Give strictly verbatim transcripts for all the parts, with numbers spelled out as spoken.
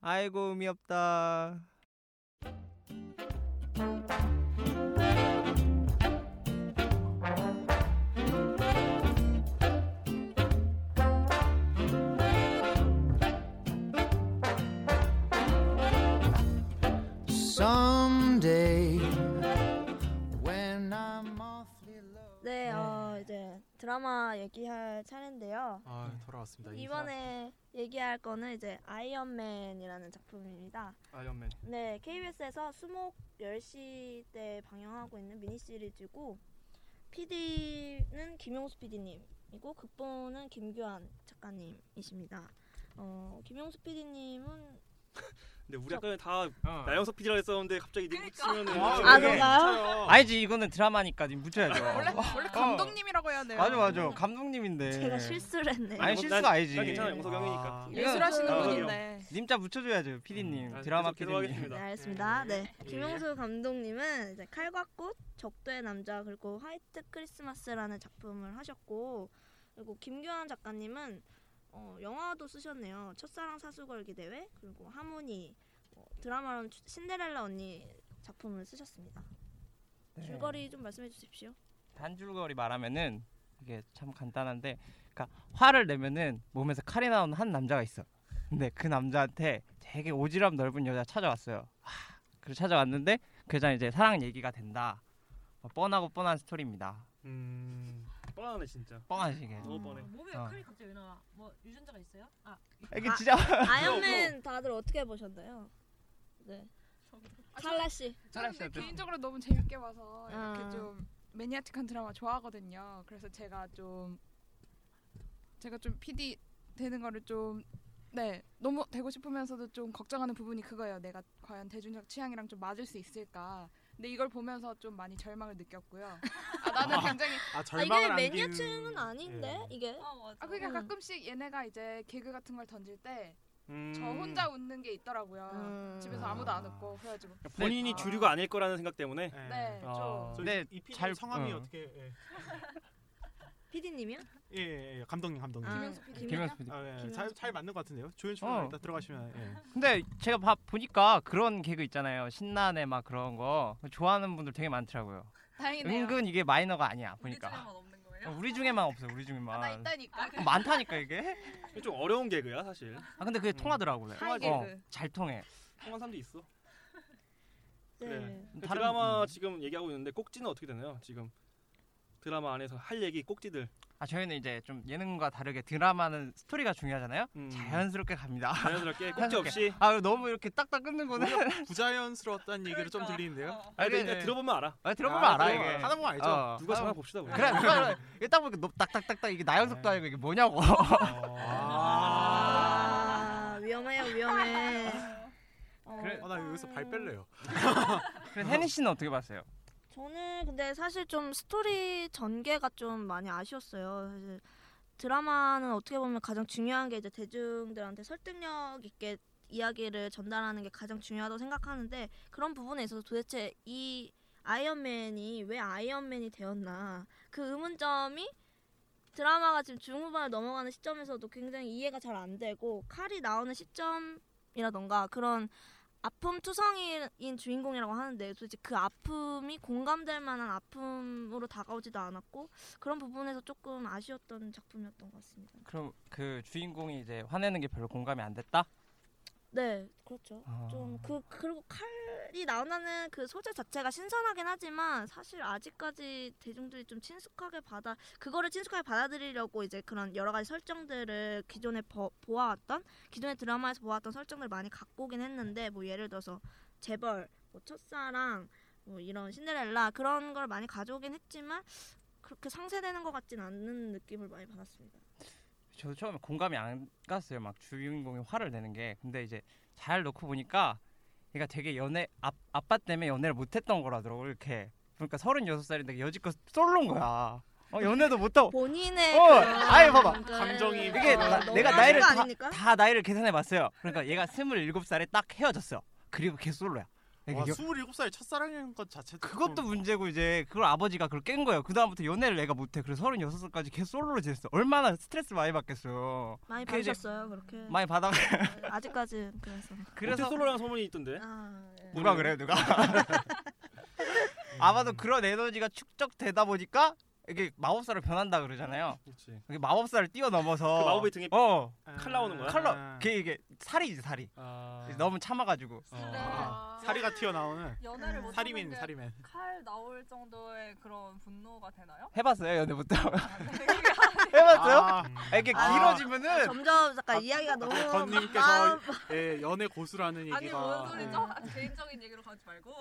아이고 의미 없다. Someday when I'm awfully low. 네, 어, 이제 드라마 얘기할 차례인데요. 아, 돌아왔습니다. 이번에 얘기할 거는 이제 아이언맨이라는 작품입니다. 아이언맨. 네, 케이비에스에서 수목 열 시 때 방영하고 있는 미니시리즈고, 피디는 김용수 피디님이고 극본은 김규환 작가님이십니다. 어, 김용수 피디님은 근데 우리 아까 다 어. 나영석 피디라고 했었는데 갑자기 닉 붙이면은 아 그런가요? 아니지, 이거는 드라마니까 님 붙여야죠. 원래, 원래 감독님이라고 해야 돼요. 맞아 맞아 감독님인데 제가 실수를 했네. 아니 실수 아니지. 난 괜찮아, 영석 형이니까. 아, 예술하시는 아, 분인데 님자 붙여줘야죠. 피디님 음, 드라마 피디님. 네 알겠습니다. 네 김용수 감독님은 이제 칼과 꽃, 적도의 남자 그리고 화이트 크리스마스라는 작품을 하셨고, 그리고 김규환 작가님은 어, 영화도 쓰셨네요. 첫사랑 사수걸기 대회 그리고 하모니 어, 드라마로는 신데렐라 언니 작품을 쓰셨습니다. 네. 줄거리 좀 말씀해 주십시오. 단줄거리 말하면은 이게 참 간단한데, 그러니까 화를 내면은 몸에서 칼이 나오는 한 남자가 있어. 근데 그 남자한테 되게 오지랖 넓은 여자 찾아왔어요. 하, 그래서 찾아왔는데 그 여자는 이제 사랑 얘기가 된다. 뭐 뻔하고 뻔한 스토리입니다. 음... 뻔하네 진짜. 뻔하시게. 너무 음. 뻔해. 몸에 어. 칼이 갑자기 왜 나와? 뭐 유전자가 있어요? 아. 이게 진짜. 아, 아이언맨 다들 어떻게 보셨나요? 네. 찰라 씨. 찰라 씨 개인적으로 너무 재밌게 봐서 아. 이렇게 좀 매니아틱한 드라마 좋아하거든요. 그래서 제가 좀 제가 좀 피디 되는 거를 좀 네 너무 되고 싶으면서도 좀 걱정하는 부분이 그거예요. 내가 과연 대중적 취향이랑 좀 맞을 수 있을까? 근데 이걸 보면서 좀 많이 절망을 느꼈고요. 아, 나는 굉장히 아, 아, 이게 매니아층은 아닌데 예. 이게. 어, 아 그러니까 음. 가끔씩 얘네가 이제 개그 같은 걸 던질 때 저 음. 혼자 웃는 게 있더라고요. 음. 집에서 아무도 안 웃고 그래가지고. 그러니까 본인이 아. 주류가 아닐 거라는 생각 때문에. 네. 네 아. 좀. 근데 이 피디 성함이 어. 어떻게? 예. 피디님이요? 예, 예, 예 감독님 감독님. 김영수 피디. 김영수 피디. 아, 예, 잘, 잘 맞는 것 같은데요. 조연출 어. 일단 들어가시면. 예. 근데 제가 봐 보니까 그런 개그 있잖아요. 신나네 막 그런 거 좋아하는 분들 되게 많더라고요. 다행이네요. 은근 이게 마이너가 아니야 보니까. 우리 중에만 없는 거예요? 어, 우리 중에만 없어요. 우리 중에만. 나 있다니까. 아, 많다니까 이게. 좀 어려운 개그야 사실. 아 근데 그게 음. 통하더라고요. 하이 개그. 어, 잘 통해. 통한 사람도 있어. 네. 네. 다른, 드라마 음. 지금 얘기하고 있는데 꼭지는 어떻게 되나요? 지금. 드라마 안에서 할 얘기 꼭지들. 아 저희는 이제 좀 예능과 다르게 드라마는 스토리가 중요하잖아요. 음. 자연스럽게 갑니다. 자연스럽게 꼭지 없이. 아 너무 이렇게 딱딱 끊는 거는 부자연스러웠다는 얘기를 그러니까. 좀 들리는데요. 아, 아, 근데 이제 들어보면 알아. 아, 들어보면 아, 알아 이게. 하다 보면 알죠. 어. 누가 전화 봅시다. 그래. 그래. 누가 이게 딱 보니까 딱딱딱딱 이게 나연석도 아니고 이게 뭐냐고. 아, 아~ 위험해요 위험해. 어, 그래. 아, 나 여기서 발 뺄래요. 그래 혜니 씨는 어떻게 봤어요? 저는 근데 사실 좀 스토리 전개가 좀 많이 아쉬웠어요. 사실 드라마는 어떻게 보면 가장 중요한 게 이제 대중들한테 설득력 있게 이야기를 전달하는 게 가장 중요하다고 생각하는데, 그런 부분에 있어서 도대체 이 아이언맨이 왜 아이언맨이 되었나 그 의문점이 드라마가 지금 중후반을 넘어가는 시점에서도 굉장히 이해가 잘 안 되고, 칼이 나오는 시점이라던가 그런 아픔 투성이인 주인공이라고 하는데 도대체 그 아픔이 공감될 만한 아픔으로 다가오지도 않았고, 그런 부분에서 조금 아쉬웠던 작품이었던 것 같습니다. 그럼 그 주인공이 이제 화내는 게 별로 공감이 안 됐다? 네, 그렇죠. 어... 좀 그 그리고 칼 마이걸이 나온다는 그 소재 자체가 신선하긴 하지만 사실 아직까지 대중들이 좀 친숙하게 받아 그거를 친숙하게 받아들이려고 이제 그런 여러 가지 설정들을 기존에 보, 보아왔던 기존의 드라마에서 보아왔던 설정들을 많이 갖고 오긴 했는데 뭐 예를 들어서 재벌, 뭐 첫사랑, 뭐 이런 신데렐라 그런 걸 많이 가져오긴 했지만 그렇게 상쇄되는 것 같진 않는 느낌을 많이 받았습니다. 저도 처음에 공감이 안 갔어요. 막 주인공이 화를 내는 게. 근데 이제 잘 놓고 보니까 얘가 되게 연애 아, 아빠 때문에 연애를 못했던 거라더라고 이렇게. 그러니까 서른여섯 살인데 여지껏 솔로인 거야. 어, 연애도 못하고 본인의 어, 아예 봐봐 감정이 이게 나, 내가 나이를 다, 다 나이를 계산해봤어요. 그러니까 얘가 스물일곱 살에 딱 헤어졌어. 그리고 계속 솔로야. 와, 스물일곱 살에 첫사랑인 것 자체도 그것도 문제고 이제 그걸 아버지가 그걸 깬 거예요. 그다음부터 연애를 내가 못해. 그래서 서른여섯 살까지 계속 솔로로 지냈어. 얼마나 스트레스 많이 받겠어요. 많이 받으셨어요 그렇게? 많이 받아. 아직까지 그래서 그래서 솔로랑 소문이 있던데. 아, 예. 누가 그래요 누가? 아마도 그런 에너지가 축적되다 보니까 이게 마법사로 변한다 그러잖아요. 그렇지. 이게 마법사를 뛰어넘어서 그 마법의 등에 어. 아~ 칼 나오는 거야? 칼 나. 걔 이게 살이지 살이. 아~ 너무 참아가지고. 아~ 살이가 튀어나오는. 연애를 못 살이맨 살이맨. 칼 나올 정도의 그런 분노가 되나요? 해봤어요 연애 못 하고. 해봤어요? 아~ 이게 아~ 길어지면은 아, 점점 약간 아, 이야기가 너무. 건님께서 아, 예, 연애 고수라는 얘기가. 아니 뭔 소리죠? 네. 개인적인 얘기로 가지 말고.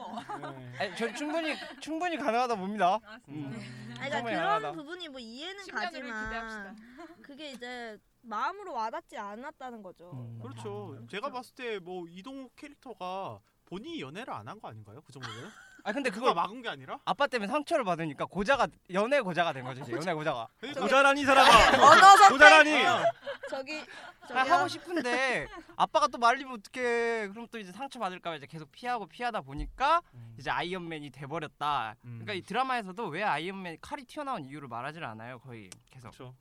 네. 아니, 전 충분히 충분히 가능하다 봅니다. 아, 진짜. 음. 아니, 그러니까 그런 부분이 뭐 이해는 가지만 그게 이제 마음으로 와닿지 않았다는 거죠. 음. 그렇죠. 그렇죠. 제가 봤을 때 뭐 이동욱 캐릭터가 본인이 연애를 안 한 거 아닌가요? 그 정도는? 아 근데 그걸 막은 게 아니라 아빠 때문에 상처를 받으니까 고자가 연애 고자가 된 거지. 연애 고자가. 고자라니 사람아. 언어서 고자라니. 저기, 저기 아, 하고 싶은데 아빠가 또 말리면 어떡해. 그럼 또 이제 상처 받을까 봐 이제 계속 피하고 피하다 보니까 음. 이제 아이언맨이 돼 버렸다. 음. 그러니까 이 드라마에서도 왜 아이언맨 칼이 튀어나온 이유를 말하질 않아요. 거의 계속. 그쵸.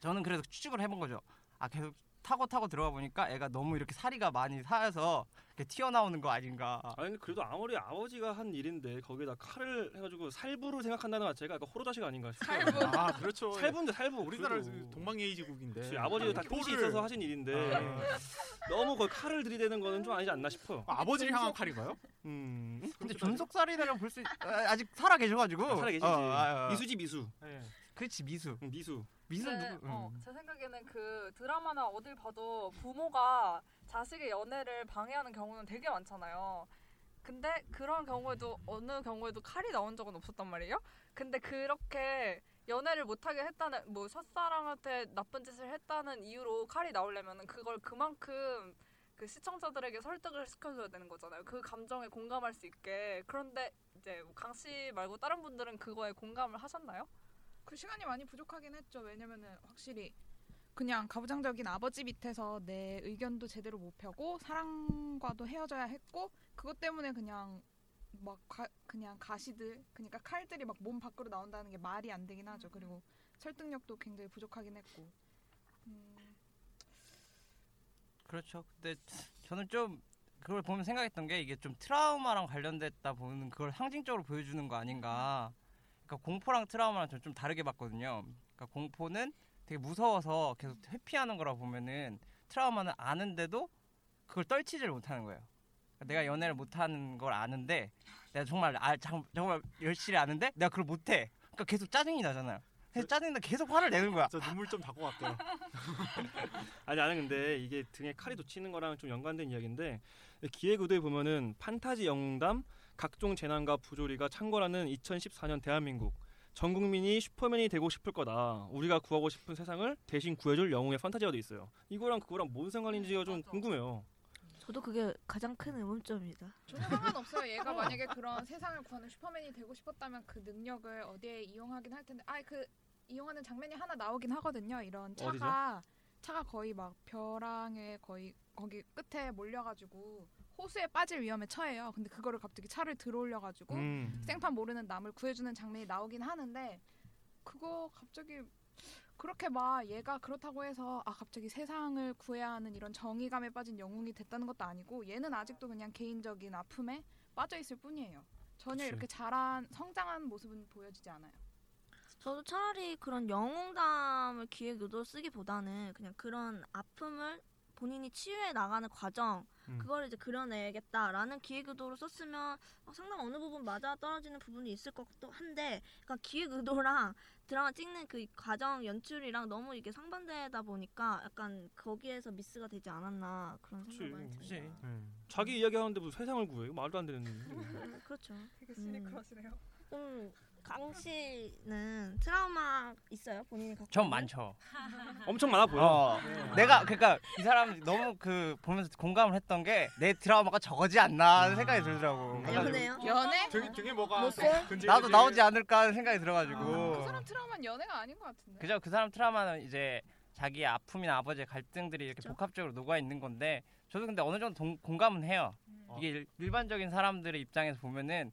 저는 그래서 추측을 해본 거죠. 아 계속 타고 타고 들어가 보니까 애가 너무 이렇게 살이가 많이 쌓여서 이렇게 튀어나오는 거 아닌가. 아니 그래도 아무리 아버지가 한 일인데 거기에다 칼을 해가지고 살부로 생각한다는 것 자체가 약간 호로다시가 아닌가 싶어요. 살부. 아 그렇죠. 살부인데 살부. 우리나라 동방예의지국인데 아버지도 다 뜻이 있어서 하신 일인데 아. 너무 그 칼을 들이대는 거는 좀 아니지 않나 싶어요. 아, 아버지를 향한 칼인가요? 음. 근데 존속살이라면 볼 수 있... 아직 살아 계셔가지고. 아, 살아 계시지. 어, 아, 아. 미수지 미수. 네. 그렇지 미수. 응, 미수. 제, 어, 제 생각에는 그 드라마나 어딜 봐도 부모가 자식의 연애를 방해하는 경우는 되게 많잖아요. 근데 그런 경우에도 어느 경우에도 칼이 나온 적은 없었단 말이에요. 근데 그렇게 연애를 못하게 했다는 뭐 첫사랑한테 나쁜 짓을 했다는 이유로 칼이 나오려면 그걸 그만큼 그 시청자들에게 설득을 시켜줘야 되는 거잖아요. 그 감정에 공감할 수 있게. 그런데 이제 강 씨 말고 다른 분들은 그거에 공감을 하셨나요? 그 시간이 많이 부족하긴 했죠. 왜냐면은 확실히 그냥 가부장적인 아버지 밑에서 내 의견도 제대로 못 펴고 사랑과도 헤어져야 했고 그것 때문에 그냥 막 가, 그냥 가시들 그러니까 칼들이 막 몸 밖으로 나온다는 게 말이 안 되긴 하죠. 그리고 설득력도 굉장히 부족하긴 했고. 음. 그렇죠. 근데 저는 좀 그걸 보면 생각했던 게 이게 좀 트라우마랑 관련됐다 보는 그걸 상징적으로 보여주는 거 아닌가. 그러니까 공포랑 트라우마랑 저는 좀 다르게 봤거든요. 그러니까 공포는 되게 무서워서 계속 회피하는 거라 보면은 트라우마는 아는데도 그걸 떨치질 못하는 거예요. 그러니까 내가 연애를 못하는 걸 아는데 내가 정말 아, 장, 정말 열심히 아는데 내가 그걸 못해. 그러니까 계속 짜증이 나잖아요. 계속 짜증나 계속 화를 내는 거야. 저 눈물 좀 닦고 갈게요. 아니 아니 근데 이게 등에 칼이 돋치는 거랑 좀 연관된 이야기인데 기획의도에 보면은 판타지 영웅담 각종 재난과 부조리가 창궐하는 이천십사 년 대한민국 전 국민이 슈퍼맨이 되고 싶을 거다. 우리가 구하고 싶은 세상을 대신 구해줄 영웅의 판타지가 돼 있어요. 이거랑 그거랑 뭔 상관인지가 좀 맞아. 궁금해요. 저도 그게 가장 큰 의문점입니다. 전혀 상관없어요. 얘가 만약에 그런 세상을 구하는 슈퍼맨이 되고 싶었다면 그 능력을 어디에 이용하긴 할 텐데 아이 그 이용하는 장면이 하나 나오긴 하거든요. 이런 차가 어디죠? 차가 거의 막 벼랑에 거의 거기 끝에 몰려가지고 호수에 빠질 위험에 처해요. 근데 그거를 갑자기 차를 들어올려가지고 음. 생판 모르는 남을 구해주는 장면이 나오긴 하는데 그거 갑자기 그렇게 막 얘가 그렇다고 해서 아 갑자기 세상을 구해야 하는 이런 정의감에 빠진 영웅이 됐다는 것도 아니고 얘는 아직도 그냥 개인적인 아픔에 빠져있을 뿐이에요. 전혀 그치. 이렇게 자란 성장한 모습은 보여지지 않아요. 저도 차라리 그런 영웅담을 기획 의도로 쓰기보다는 그냥 그런 아픔을 본인이 치유해 나가는 과정 음. 그걸 이제 그려내야겠다라는 기획의도로 썼으면 상당히 어느 부분 맞아 떨어지는 부분이 있을 것 같기도 한데, 그러니까 기획의도랑 드라마 찍는 그 과정 연출이랑 너무 이게 상반되다 보니까 약간 거기에서 미스가 되지 않았나 그런 생각이 많이 듭니다. 음. 자기 이야기하는데 무슨 세상을 구해요? 말도 안 되는. 그렇죠. 되게 시니컬하시네요. 음. 강 씨는 트라우마 있어요? 본인이 갖고? 전 많죠. 엄청 많아 보여. 어, 내가 그러니까 이 사람 너무 그 보면서 공감을 했던 게 내 트라우마가 저거지 않나 하는 생각이 들더라고. 아, 연애요? 연애? 등, 등에 뭐가 나도 나오지 않을까 하는 생각이 들어가지고. 아, 그 사람 트라우마는 연애가 아닌 것 같은데. 그죠? 그 사람 트라우마는 이제 자기의 아픔이나 아버지의 갈등들이 이렇게 그렇죠? 복합적으로 녹아 있는 건데, 저도 근데 어느 정도 동, 공감은 해요. 음. 이게 일, 일반적인 사람들의 입장에서 보면은.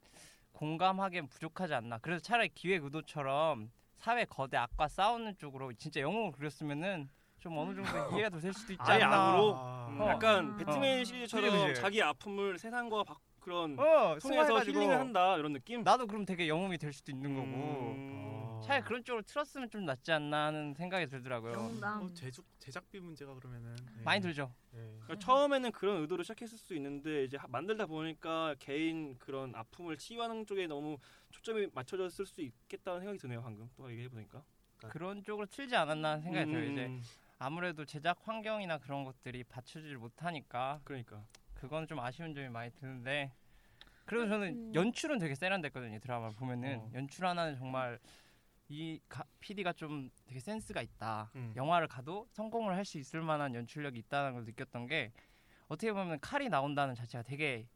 공감하기엔 부족하지 않나. 그래서 차라리 기획 의도처럼 사회 거대 악과 싸우는 쪽으로 진짜 영웅을 그렸으면은 좀 어느 정도 이해가 될 수도 있지 않나. 악으로 아, 음. 약간 아, 배트맨 어. 시리즈처럼 그치, 그치. 자기 아픔을 세상과 바, 그런 어, 통해서 힐링을 한다 이런 느낌. 나도 그럼 되게 영웅이 될 수도 있는 거고. 음. 어. 차라리 그런 쪽으로 틀었으면 좀 낫지 않나 하는 생각이 들더라고요. 어, 제작 제작비 문제가 그러면은 네. 많이 들죠. 네. 그러니까 처음에는 그런 의도로 시작했을 수 있는데 이제 만들다 보니까 개인 그런 아픔을 치유하는 쪽에 너무 초점이 맞춰졌을 수 있겠다는 생각이 드네요. 방금 또 얘기해 보니까 그러니까. 그런 쪽으로 틀지 않았나 하는 생각이 음. 들어요. 이제 아무래도 제작 환경이나 그런 것들이 받쳐주질 못하니까. 그러니까. 그건 좀 아쉬운 점이 많이 드는데, 그래서 저는 연출은 되게 세련됐거든요. 드라마를 보면은 어. 연출 하나는 정말 이 가, 피디가 좀 되게 센스가 있다. 음. 영화를 가도 성공을 할 수 있을 만한 연출력이 있다는 걸 느꼈던 게, 어떻게 보면 칼이 나온다는 자체가 되게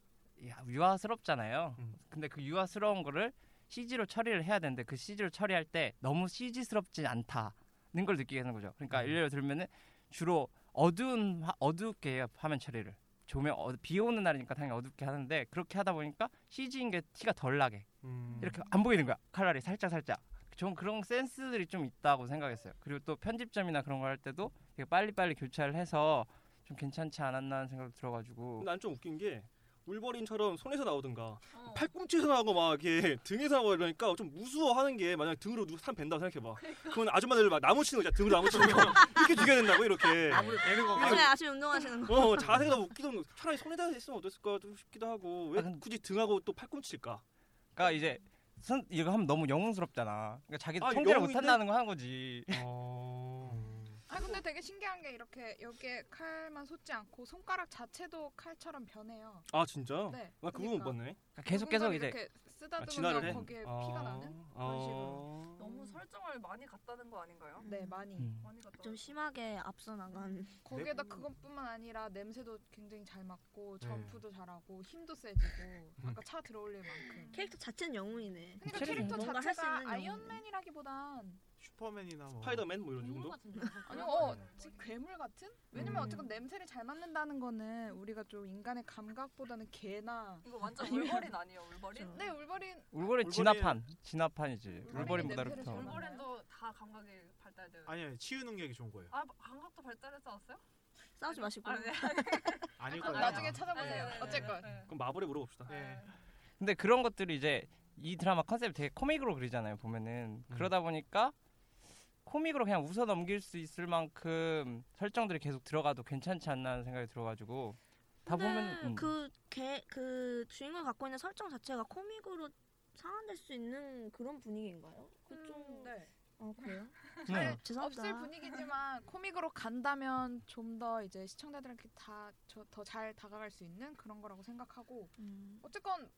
야, 유아스럽잖아요. 음. 근데 그 유아스러운 거를 씨지로 처리를 해야 되는데, 그 씨지로 처리할 때 너무 씨지스럽지 않다는 걸 느끼게 되는 거죠. 그러니까 음. 예를 들면은 주로 어두운 어둡게 화면 처리를. 조명 어, 비 오는 날이니까 당연히 어둡게 하는데, 그렇게 하다 보니까 씨지인 게 티가 덜 나게 음. 이렇게 안 보이는 거야. 칼날이 살짝 살짝. 좀 그런 센스들이 좀 있다고 생각했어요. 그리고 또 편집점이나 그런 거 할 때도 되게 빨리빨리 교체를 해서 좀 괜찮지 않았나 하는 생각도 들어가지고. 난 좀 웃긴 게 울버린처럼 손에서 나오든가 어. 팔꿈치에서 나오고 막 이렇게 등에서 나오고 이러니까 좀 무서워하는 게, 만약 등으로 누가 산 뱀다고 생각해봐. 그러니까. 그건 아줌마들 막 나무 치는 거잖아. 등으로 나무 치는 거 이렇게 죽여야 된다고 이렇게. 나무를 베는 거. 그래 아침 운동하시는 거. 어 자세가 웃기던. 차라리 손에다 했으면 어땠을까 싶기도 하고. 왜 굳이 등하고 또 팔꿈치일까? 그러니까 이제 손 이거 하면 너무 영웅스럽잖아. 그러니까 자기도 아, 통제를 영웅인데? 못한다는 거 하는 거지. 어... 아 근데 되게 신기한 게 이렇게 여기에 칼만 솟지 않고 손가락 자체도 칼처럼 변해요. 아 진짜요? 네. 아, 그건 못 봤네. 계속 계속 이제 이렇게 쓰다듬으면 아, 거기에 아, 피가 나는 아, 그런 식으로. 너무 설정을 많이 갔다는 거 아닌가요? 네 많이. 음. 많이 갔다. 좀 심하게 앞서 나간. 거기에다 그것뿐만 아니라 냄새도 굉장히 잘 맡고 점프도 네. 잘하고 힘도 세지고 아까 차 들어올릴 만큼. 캐릭터 자체는 영웅이네. 그러니까 캐릭터 자체가 아이언맨이라기보단. 슈퍼맨이나 뭐 스파이더맨 뭐 이런 정도? 아니요, 어, 괴물 같은? 왜냐면 음. 어쨌건 냄새를 잘 맡는다는 거는 우리가 좀 인간의 감각보다는 개나 이거 완전 울버린 아니에요, 울버린? 네, 울버린. 울버린 진화판, 진화판이지. 울버린보다부터. 울버린도 다 감각이 발달돼요. 아니요, 치유 능력이 좋은 거예요. 아, 감각도 발달해서 왔어요? 싸우지 마시고. 아, 네. 아닐 거예요. 나중에 찾아보세요. 네, 어쨌건. 네. 그럼 마블에 물어봅시다. 네. 근데 그런 것들이 이제 이 드라마 컨셉이 되게 코믹으로 그리잖아요, 보면은. 음. 그러다 보니까. 코믹으로 그냥 웃어 넘길 수 있을 만큼 설정들이 계속 들어가도 괜찮지 않나 하는 생각이 들어가지고 다 보면 그 개 그 음. 주인공이 갖고 있는 설정 자체가 코믹으로 상환될 수 있는 그런 분위기인가요? 음, 좀 네. 어 그래요? 네. 죄송합니다. 없을 분위기지만 코믹으로 간다면 좀 더 이제 시청자들한테 다 더 잘 다가갈 수 있는 그런 거라고 생각하고 음. 어쨌건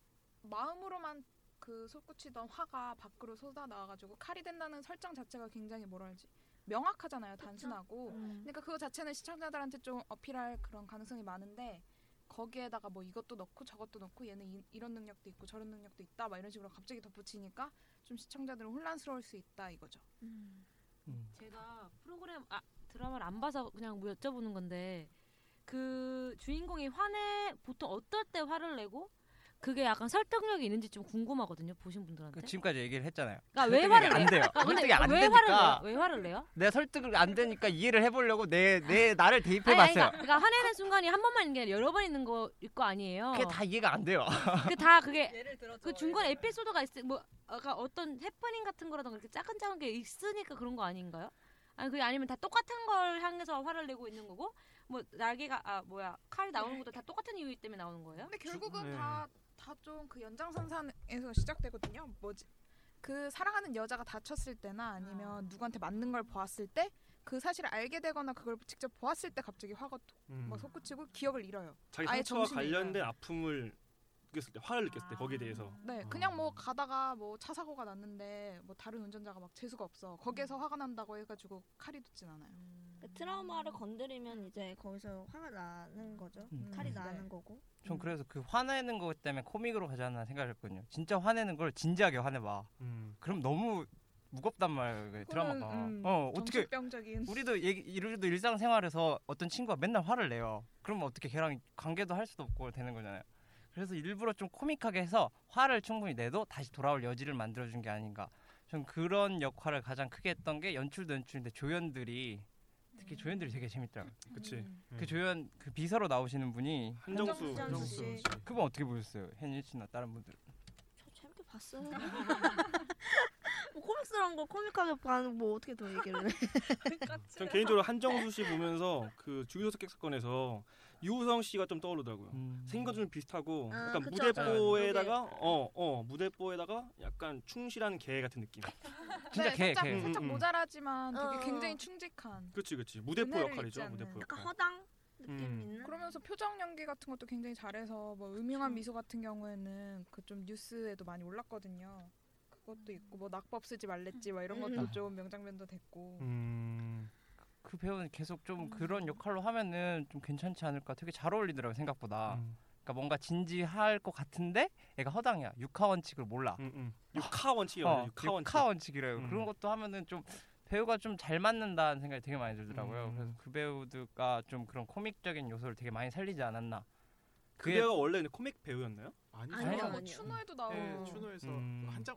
마음으로만. 그 솟구치던 화가 밖으로 쏟아 나와가지고 칼이 된다는 설정 자체가 굉장히 뭐라 할지 명확하잖아요. 단순하고 음. 그러니까 그거 자체는 시청자들한테 좀 어필할 그런 가능성이 많은데 거기에다가 뭐 이것도 넣고 저것도 넣고 얘는 이, 이런 능력도 있고 저런 능력도 있다 막 이런 식으로 갑자기 덧붙이니까 좀 시청자들은 혼란스러울 수 있다 이거죠. 음. 음. 제가 프로그램 아 드라마를 안 봐서 그냥 뭐 여쭤보는 건데 그 주인공이 화내 보통 어떨 때 화를 내고 그게 약간 설득력이 있는지 좀 궁금하거든요. 보신 분들한테. 지금까지 얘기를 했잖아요. 그러니까 왜 화를 안 돼요. 설득이 안 왜 되니까. 화를 내요? 왜 화를 내요? 내가 설득을 안 되니까 이해를 해보려고 내, 내 나를 대입해봤어요. 그러니까, 그러니까 화내는 순간이 한 번만 있는 게 여러 번 있는 거일 거 아니에요. 그게 다 이해가 안 돼요. 그 다 그게 그 중간에 에피소드가 있을 뭐 아까 어떤 해프닝 같은 거라던가 이렇게 작은 작은 게 있으니까 그런 거 아닌가요? 아니 그게 아니면 다 똑같은 걸 향해서 화를 내고 있는 거고 뭐 날개가 아 뭐야 칼이 나오는 것도 다 똑같은 이유 때문에 나오는 거예요? 근데 결국은 네. 다 다 좀 그 연장선상에서 시작되거든요. 뭐지? 그 사랑하는 여자가 다쳤을 때나 아니면 누구한테 맞는 걸 보았을 때 그 사실을 알게 되거나 그걸 직접 보았을 때 갑자기 화가 음. 막 솟구치고 기억을 잃어요. 자기 상처와 관련된 잃어요. 아픔을 느꼈을 때, 화를 느꼈을 때 아. 거기에 대해서. 네, 아. 그냥 뭐 가다가 뭐 차 사고가 났는데 뭐 다른 운전자가 막 재수가 없어. 거기에서 화가 난다고 해가지고 칼이 돋진 않아요. 음. 그 트라우마를 건드리면 이제 거기서 화가 나는 거죠. 음. 칼이 나는 네. 거고. 전 그래서 그 화내는 것 때문에 코믹으로 가지 않나 생각을 했거든요. 진짜 화내는 걸 진지하게 화내봐. 음. 그럼 너무 무겁단 말이에요. 드라마가. 음, 어, 어떻게 우리도 얘기, 우리도 일상생활에서 어떤 친구가 맨날 화를 내요. 그러면 어떻게 걔랑 관계도 할 수도 없고 되는 거잖아요. 그래서 일부러 좀 코믹하게 해서 화를 충분히 내도 다시 돌아올 여지를 만들어준 게 아닌가. 전 그런 역할을 가장 크게 했던 게 연출도 연출인데 조연들이 특히 조연들이 되게 재밌더라고요. 그치. 음. 그 조연 그 비서로 나오시는 분이 한정수. 한정수. 그분 어떻게 보셨어요? 혜니 씨나 다른 분들. 저 재밌게 봤어요. 뭐 코믹스러운 걸 코믹하게 봐는 뭐 어떻게 더 얘기를 해. 전 개인적으로 한정수 씨 보면서 그 주유소 습격 사건에서 유우성 씨가 좀 떠오르더라고요. 음. 생긴 건 좀 비슷하고 아, 약간 그쵸, 무대뽀에다가 어어 어, 무대뽀에다가 약간 충실한 개 같은 느낌. 진짜 네, 개, 살짝, 개. 살짝 모자라지만 어. 되게 굉장히 충직한. 그렇지, 그렇지. 무대뽀 역할이죠. 무대뽀. 약간 허당 느낌 음. 있는. 그러면서 표정 연기 같은 것도 굉장히 잘해서 뭐 음흉한 미소 같은 경우에는 그 좀 뉴스에도 많이 올랐거든요. 그것도 있고 뭐 낙법 쓰지 말랬지 막 이런 것도 음. 좀 명장면도 됐고. 음. 그 배우는 계속 좀 음. 그런 역할로 하면은 좀 괜찮지 않을까. 되게 잘 어울리더라고요 생각보다. 음. 그러니까 뭔가 진지할 것 같은데 애가 허당이야. 육하 원칙을 몰라. 음, 음. 육하 원칙이요. 어, 육하, 육하 원칙. 원칙이래요. 음. 그런 것도 하면은 좀 배우가 좀 잘 맞는다는 생각이 되게 많이 들더라고요. 음. 그래서 그 배우가 좀 그런 코믹적인 요소를 되게 많이 살리지 않았나. 그 배우가 원래 코믹 배우였나요? 아니요. 아니요. 뭐 추노에도 나오고. 네, 추노에서 음. 한장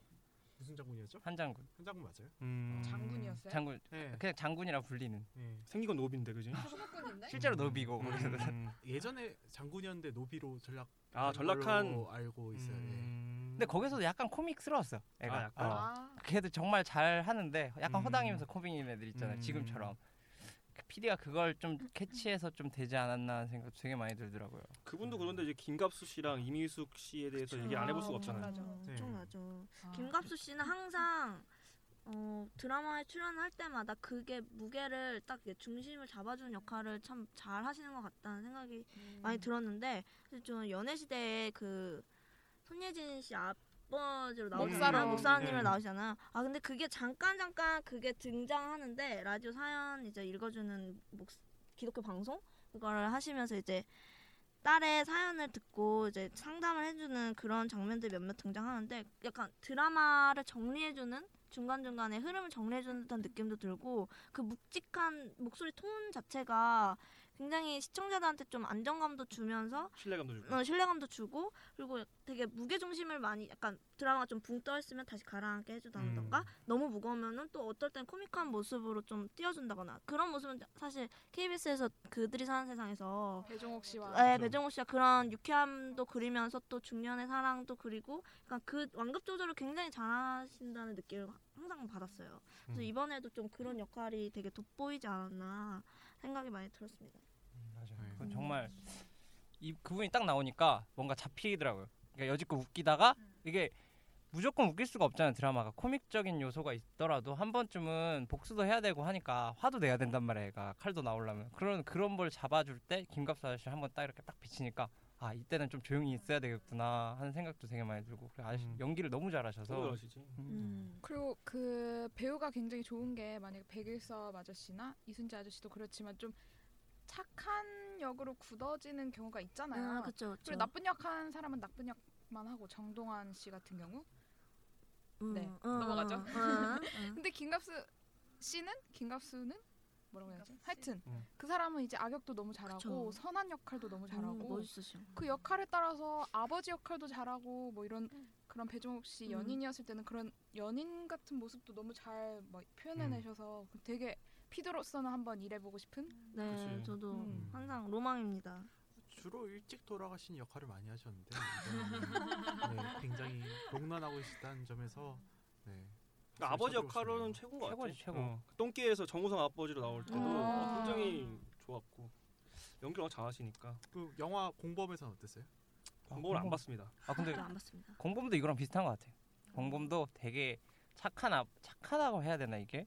무슨 장군이었죠? 한장군. 한장군 맞아요? 음... 장군이었어요? 장군. 네. 그냥 장군이라 불리는. 네. 생긴 건 노비인데 그지? 추노꾼인데? 실제로 노비고. 음... 예전에 장군이었는데 노비로 전락. 아 전락한 알고 있어요. 음... 예. 근데 거기서도 약간 코믹스러웠어. 애가. 아, 약간. 어. 아. 걔도 정말 잘 하는데 약간 음... 허당이면서 코믹인 애들 있잖아요. 음... 지금처럼. 피디가 그걸 좀 캐치해서 좀 되지 않았나 생각 되게 많이 들더라고요. 그분도 그런데 이제 김갑수 씨랑 이미숙 씨에 대해서 그쵸. 얘기 안 해볼 수가 없잖아요. 엄청나죠. 네. 아. 김갑수 씨는 항상 어, 드라마에 출연할 때마다 그게 무게를 딱 중심을 잡아주는 역할을 참 잘 하시는 것 같다는 생각이 음. 많이 들었는데 저는 연애시대에 그 손예진 씨 앞 목사로 나오잖아요. 목사님을 나오잖아요. 아 근데 그게 잠깐 잠깐 그게 등장하는데 라디오 사연 이제 읽어주는 목 기독교 방송 그거를 하시면서 이제 딸의 사연을 듣고 이제 상담을 해주는 그런 장면들이 몇몇 등장하는데 약간 드라마를 정리해주는 중간 중간에 흐름을 정리해주는 듯한 느낌도 들고 그 묵직한 목소리 톤 자체가 굉장히 시청자들한테 좀 안정감도 주면서 신뢰감도 주고 어, 신뢰감도 주고 그리고 되게 무게중심을 많이 약간 드라마가 좀 붕 떠있으면 다시 가라앉게 해주던가 음. 너무 무거우면은 또 어떨 땐 코믹한 모습으로 좀 띄워준다거나 그런 모습은 사실 케이비에스에서 그들이 사는 세상에서 배종옥 씨와 네, 배종옥 씨와 그런 유쾌함도 그리면서 또 중년의 사랑도 그리고 약간 그 완급 조절을 굉장히 잘하신다는 느낌을 항상 받았어요. 그래서 음. 이번에도 좀 그런 역할이 되게 돋보이지 않았나 생각이 많이 들었습니다. 음, 맞아요. 그건 정말 이 그분이 딱 나오니까 뭔가 잡히더라고요. 그러니까 여지껏 웃기다가 이게 무조건 웃길 수가 없잖아요. 드라마가 코믹적인 요소가 있더라도 한 번쯤은 복수도 해야 되고 하니까 화도 내야 된단 말이에요. 애가 칼도 나오려면 그런 그런 걸 잡아줄 때 김갑수 아저씨 한번 딱 이렇게 딱 비치니까 아 이때는 좀 조용히 있어야 되겠구나 하는 생각도 되게 많이 들고 그래 아저씨 음. 연기를 너무 잘하셔서 음. 음. 그리고 그 배우가 굉장히 좋은 게 만약에 백일섭 아저씨나 이순재 아저씨도 그렇지만 좀 착한 역으로 굳어지는 경우가 있잖아요. 아, 그쵸, 그쵸. 그리고 나쁜 역한 사람은 나쁜 역만 하고 정동환 씨 같은 경우 음. 네 음. 넘어가죠. 음. 근데 김갑수 씨는 김갑수는 뭐라고 해야지? 하여튼 응. 그 사람은 이제 악역도 너무 잘하고 그쵸. 선한 역할도 너무 잘하고 음, 그 역할에 따라서 아버지 역할도 잘하고 뭐 이런 응. 그런 배종옥 씨 연인이었을 때는 그런 연인 같은 모습도 너무 잘 막 표현해내셔서 응. 되게 피드로서는 한번 일해보고 싶은? 네 그치. 저도 음. 항상 로망입니다. 주로 일찍 돌아가신 역할을 많이 하셨는데 네, 굉장히 공란하고 있다는 점점에서 네. 그러니까 아버지 역할로는 최고인 것 같아요. 최고. 어. 똥개에서 정우성 아버지로 나올 때도 아~ 굉장히 좋았고 연기를 워낙 잘하시니까. 그 영화 공범에서는 어땠어요? 공범을 아, 공범. 안 봤습니다. 아 근데 안 봤습니다. 공범도 이거랑 비슷한 것 같아요. 공범도 되게 착한 아, 착하다고 해야 되나 이게?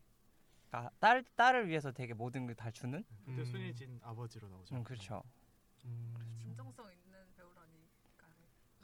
아, 딸 딸을 위해서 되게 모든 걸 다 주는. 그때 음. 순해진 아버지로 나오죠. 음, 그렇죠. 음. 진정성 있는 배우라니.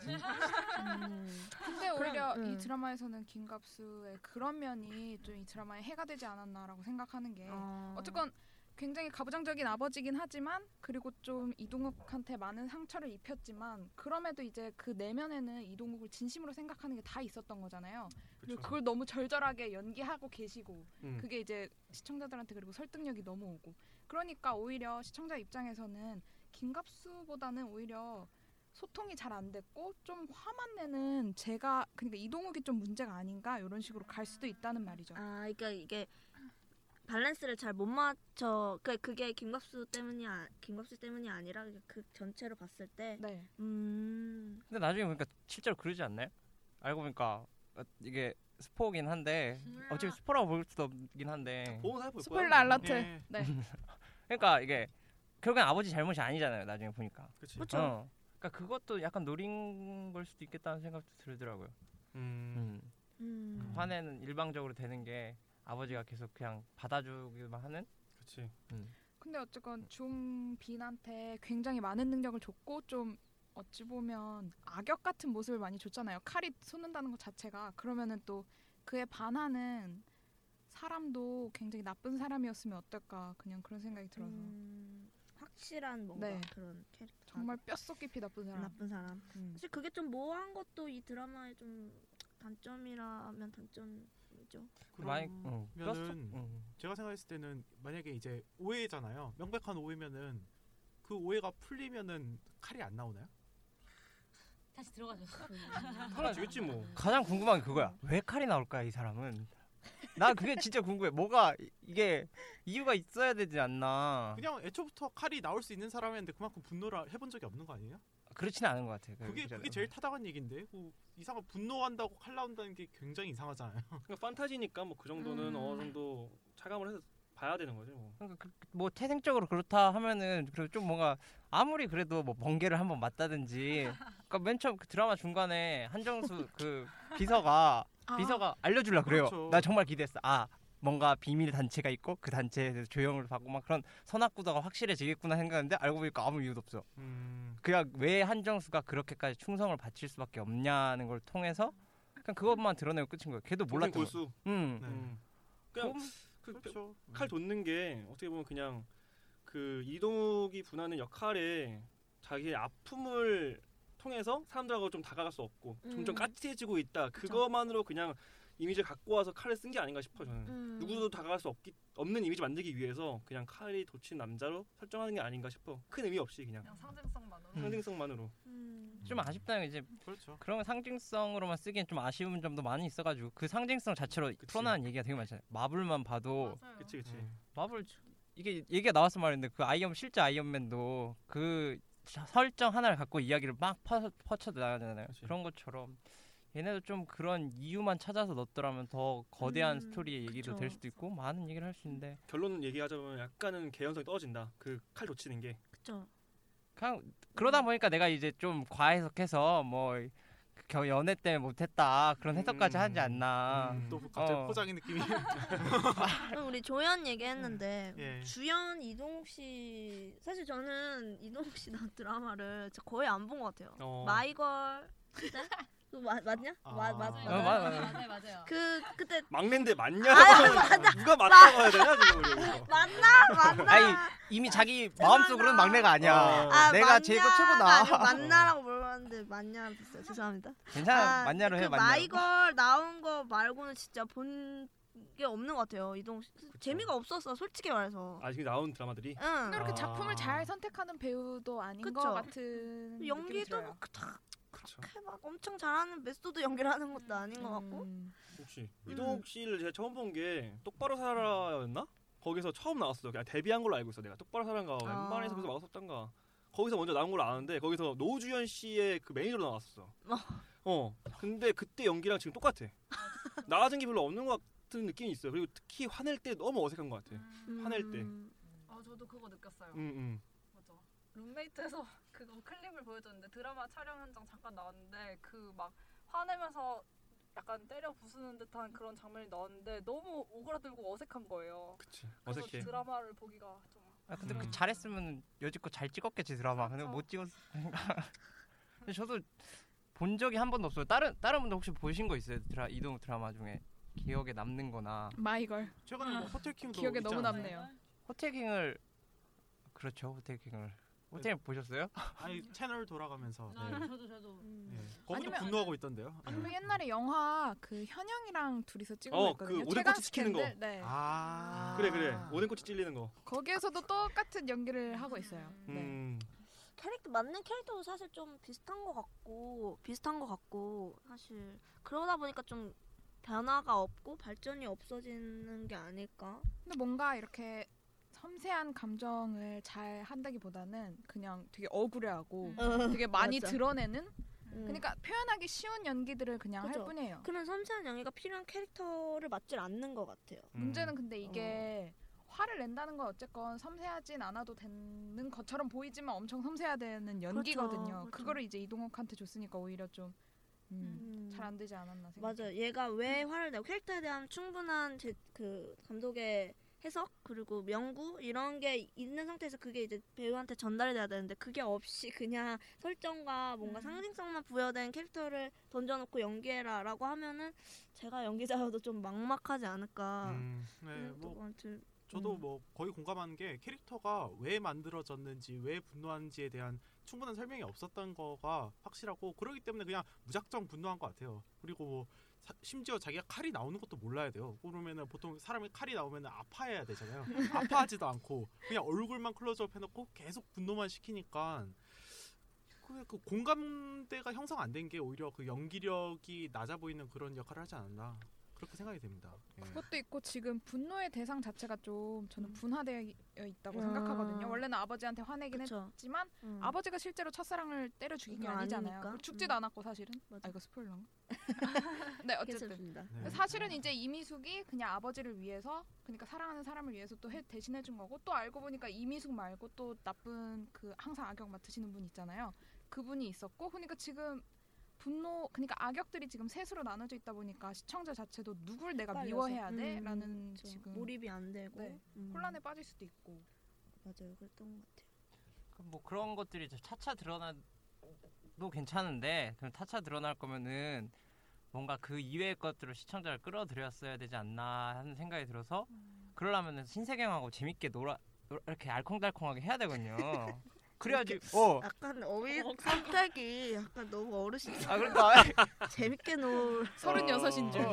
음. 근데 오히려 그럼, 음. 이 드라마에서는 김갑수의 그런 면이 좀 이 드라마에 해가 되지 않았나라고 생각하는 게 아. 어쨌건 굉장히 가부장적인 아버지긴 하지만 그리고 좀 이동욱한테 많은 상처를 입혔지만 그럼에도 이제 그 내면에는 이동욱을 진심으로 생각하는 게 다 있었던 거잖아요. 그리고 그걸 너무 절절하게 연기하고 계시고 음. 그게 이제 시청자들한테 그리고 설득력이 넘어오고 그러니까 오히려 시청자 입장에서는 김갑수보다는 오히려 소통이 잘 안 됐고 좀 화만 내는 제가 그러니까 이동욱이 좀 문제가 아닌가 이런 식으로 갈 수도 있다는 말이죠. 아, 그러니까 이게 밸런스를 잘 못 맞춰. 그러니까 그게 김갑수 때문이 아, 김갑수 때문이 아니라 그 전체로 봤을 때. 네. 음. 근데 나중에 보니까 실제로 그러지 않나요? 알고 보니까 이게 스포긴 한데 어차피 스포라고 볼 수도 없긴 한데. 스포일러 알러트. 예. 네. 그러니까 이게 결국엔 아버지 잘못이 아니잖아요. 나중에 보니까. 그렇죠. 어. 그러니까 그것도 약간 노린 걸 수도 있겠다는 생각도 들더라고요. 음. 음. 음. 그 화내는 일방적으로 되는 게 아버지가 계속 그냥 받아주기만 하는? 그치. 음. 근데 어쨌건 중빈한테 굉장히 많은 능력을 줬고 좀 어찌 보면 악역 같은 모습을 많이 줬잖아요. 칼이 솟는다는 것 자체가. 그러면은 또 그에 반하는 사람도 굉장히 나쁜 사람이었으면 어떨까 그냥 그런 생각이 들어서. 음. 확실한 뭔가 네. 그런 캐릭터 정말 뼛속 깊이 나쁜 사람 나쁜 사람 음. 사실 그게 좀 모호한 것도 이 드라마의 좀 단점이라면 단점이죠. 그러면은 음. 제가 생각했을 때는 만약에 이제 오해잖아요. 명백한 오해면은 그 오해가 풀리면은 칼이 안 나오나요? 다시 들어가죠. 사라지겠지 뭐. 가장 궁금한 게 그거야. 왜 칼이 나올까 이 사람은? 나 그게 진짜 궁금해. 뭐가 이게 이유가 있어야 되지 않나. 그냥 애초부터 칼이 나올 수 있는 사람이었는데 그만큼 분노를 해본 적이 없는 거 아니에요? 그렇지는 않은 것 같아요. 그게 그게, 그게 제일 타당한 얘기인데 뭐 이상한 분노한다고 칼 나온다는 게 굉장히 이상하잖아요. 그러니까 판타지니까 뭐 그 정도는 음. 어느 정도 차감을 해서 봐야 되는 거죠. 뭐. 그러니까 그, 뭐 태생적으로 그렇다 하면은 그래도 좀 뭔가 아무리 그래도 뭐 번개를 한번 맞다든지. 그러니까 맨 처음 그 드라마 중간에 한정수 그 비서가 비서가 아. 알려주려 그래요. 그렇죠. 나 정말 기대했어. 아 뭔가 비밀 단체가 있고 그 단체에서 조형을 받고 막 그런 선악 구도가 확실해지겠구나 생각했는데 알고 보니까 아무 이유도 없어. 음. 그냥 왜 한정수가 그렇게까지 충성을 바칠 수밖에 없냐는 걸 통해서 그냥 그것만 드러내고 끝인 거예요. 걔도 몰랐던 거예요. 음. 네. 음. 그냥 그, 그렇죠. 칼 돋는 게 어떻게 보면 그냥 그 이동욱이 분하는 역할에 자기의 아픔을 통해서 사람들하고 좀 다가갈 수 없고 음. 점점 까칠해지고 있다. 그쵸. 그것만으로 그냥 이미지를 갖고 와서 칼을 쓴 게 아닌가 싶어요. 저는 음. 누구도 다가갈 수 없기, 없는 이미지 만들기 위해서 그냥 칼이 돋친 남자로 설정하는 게 아닌가 싶어. 큰 의미 없이 그냥, 그냥 상징성만으로. 음. 상징성만으로. 음. 좀 아쉽다는 게 이제 그렇죠. 그런 상징성으로만 쓰기엔 좀 아쉬운 점도 많이 있어가지고 그 상징성 자체로 풀어나는 얘기가 되게 많잖아요. 마블만 봐도 그치, 그치. 음. 마블 이게 얘기가 나왔을 말인데 그 아이언 실제 아이언맨도 그 설정 하나를 갖고 이야기를 막 퍼, 퍼쳐 나가잖아요. 그치. 그런 것처럼 얘네도 좀 그런 이유만 찾아서 넣었더라면 더 거대한 음, 스토리의 얘기도 그쵸. 될 수도 있고 많은 얘기를 할 수 있는데 결론 얘기하자면 약간은 개연성이 떨어진다. 그 칼 돋치는 게. 그렇죠. 그러다 보니까 내가 이제 좀 과해석해서 뭐 연애 때문에 못했다 그런 해석까지 음, 하지 않나. 음, 또 갑자기 어. 포장이 느낌이. 우리 조연 얘기했는데 음, 예. 주연 이동욱 씨 사실 저는 이동욱 씨 나온 드라마를 거의 안 본 것 같아요. 어. 마이걸 그 마, 맞냐? 아. 마, 맞, 맞, 맞아요. 맞아요. 맞아요. 맞아요. 그 그때 막내인데 맞냐? 아유, 맞아. 누가 맞다고 해야 되냐 지금 우리. 맞나? 맞나? 아니, 이미 자기 마음속으로는 막내가 아니야. 어. 아, 내가 제일 최고다. 맞나라고 물어봤는데 맞냐고 했어요. 죄송합니다. 괜찮아. 아, 맞냐로 그 해. 맞냐. 마이걸 나온 거 말고는 진짜 본 게 없는 것 같아요. 이동 재미가 없었어. 솔직히 말해서. 아직 나온 드라마들이. 응. 근데 이렇게 아. 작품을 잘 선택하는 배우도 아닌 그쵸? 것 같은. 연기도 막 탁. 그렇게 막 엄청 잘하는 메소드 연기하는 것도 아닌 것 같고. 음. 혹시 음. 이동욱 씨를 제가 처음 본 게 똑바로 살아였나? 거기서 처음 나왔어. 그냥 데뷔한 걸로 알고 있어. 내가 똑바로 살아인가, 웬만해서 그래서 막았었던가. 거기서 먼저 나온 걸로 아는데 거기서 노주현 씨의 그 매니저로 나왔었어. 어. 어. 근데 그때 연기랑 지금 똑같아. 나아진 게 별로 없는 것 같은 느낌이 있어요. 그리고 특히 화낼 때 너무 어색한 것 같아. 음. 화낼 때. 아 저도 그거 느꼈어요. 음, 음. 룸메이트에서 그거 클립을 보여줬는데 드라마 촬영 현장 잠깐 나왔는데 그 막 화내면서 약간 때려 부수는 듯한 그런 장면이 나왔는데 너무 오그라들고 어색한 거예요. 그치. 그래서 어색해. 드라마를 보기가 좀. 아 근데 음. 그 잘했으면 여지껏 잘 찍었겠지 드라마. 근데 못 찍었으니까. 근데 저도 본 적이 한 번도 없어요. 다른 다른 분들 혹시 보신 거 있어요? 드라 이동욱 드라마 중에 기억에 남는거나. 마이걸. 최근에 뭐 음. 호텔킹도 기억에 있잖아요. 너무 남네요. 호텔킹을 그렇죠. 호텔킹을. 호텔 네. 보셨어요? 아니 채널 돌아가면서. 네. 네. 저도 저도. 음. 네. 거기도 분노하고 있던데요. 아니면 옛날에 영화 그 현영이랑 둘이서 찍은 거 있거든요. 어, 그 오뎅꼬치 스캔들? 찍히는 거. 네. 아, 그래 그래. 오뎅꼬치 찔리는 거. 거기에서도 똑같은 연기를 하고 있어요. 음. 네. 캐릭터 맞는 캐릭터도 사실 좀 비슷한 거 같고 비슷한 거 같고 사실 그러다 보니까 좀 변화가 없고 발전이 없어지는 게 아닐까? 근데 뭔가 이렇게. 섬세한 감정을 잘 한다기보다는 그냥 되게 억울해하고 음. 되게 많이 드러내는 음. 그러니까 표현하기 쉬운 연기들을 그냥 그쵸? 할 뿐이에요. 그런 섬세한 연기가 필요한 캐릭터를 맞질 않는 것 같아요. 음. 문제는 근데 이게 어. 화를 낸다는 건 어쨌건 섬세하진 않아도 되는 것처럼 보이지만 엄청 섬세해야 되는 연기거든요. 그렇죠, 그렇죠. 그거를 이제 이동욱한테 줬으니까 오히려 좀 음, 음. 잘 안 되지 않았나 생각해요. 맞아요. 얘가 왜 화를 내고 캐릭터에 대한 충분한 제, 그 감독의 해석 그리고 명구 이런 게 있는 상태에서 그게 이제 배우한테 전달이 돼야 되는데 그게 없이 그냥 설정과 뭔가 음. 상징성만 부여된 캐릭터를 던져놓고 연기해라 라고 하면은 제가 연기자여도 좀 막막하지 않을까. 음. 네, 뭐 아무튼, 저도 음. 뭐 거의 공감하는 게 캐릭터가 왜 만들어졌는지 왜 분노하는지에 대한 충분한 설명이 없었던 거가 확실하고 그러기 때문에 그냥 무작정 분노한 것 같아요. 그리고 뭐 사, 심지어 자기가 칼이 나오는 것도 몰라야 돼요. 그러면은 보통 사람이 칼이 나오면은 아파해야 되잖아요. 아파하지도 않고 그냥 얼굴만 클로즈업 해놓고 계속 분노만 시키니까 그, 그 공감대가 형성 안 된 게 오히려 그 연기력이 낮아 보이는 그런 역할을 하지 않았나 그렇게 생각이 됩니다. 예. 그것도 있고 지금 분노의 대상 자체가 좀 저는 분화되어 있다고 음. 생각하거든요. 원래는 아버지한테 화내긴 그쵸. 했지만 음. 아버지가 실제로 첫사랑을 때려 죽인 게 아니잖아요. 죽지도 음. 않았고 사실은. 맞아. 아 이거 스포일러인가? 네 어쨌든 네. 사실은 이제 이미숙이 그냥 아버지를 위해서 그러니까 사랑하는 사람을 위해서 또 해, 대신해 준 거고 또 알고 보니까 이미숙 말고 또 나쁜 그 항상 악역 맡으시는 분 있잖아요. 그분이 있었고 그러니까 지금 분노, 그러니까 악역들이 지금 셋으로 나눠져 있다 보니까 시청자 자체도 누굴 내가 헷갈려서. 미워해야 돼? 음, 라는 그렇죠. 지금 몰입이 안 되고 네. 음. 혼란에 빠질 수도 있고 맞아요. 그랬던 것 같아요. 뭐 그런 것들이 차차 드러나도 괜찮은데 그럼 차차 드러날 거면은 뭔가 그 이외의 것들을 시청자를 끌어들였어야 되지 않나 하는 생각이 들어서 음. 그러려면은 신세경하고 재밌게 놀아, 놀아 이렇게 알콩달콩하게 해야 되거든요. 그래야지. 어. 약간 어휘 선택이 약간 너무 어르신데. 아 그러니까 재밌게 놀. 서른여섯인 줄. 어.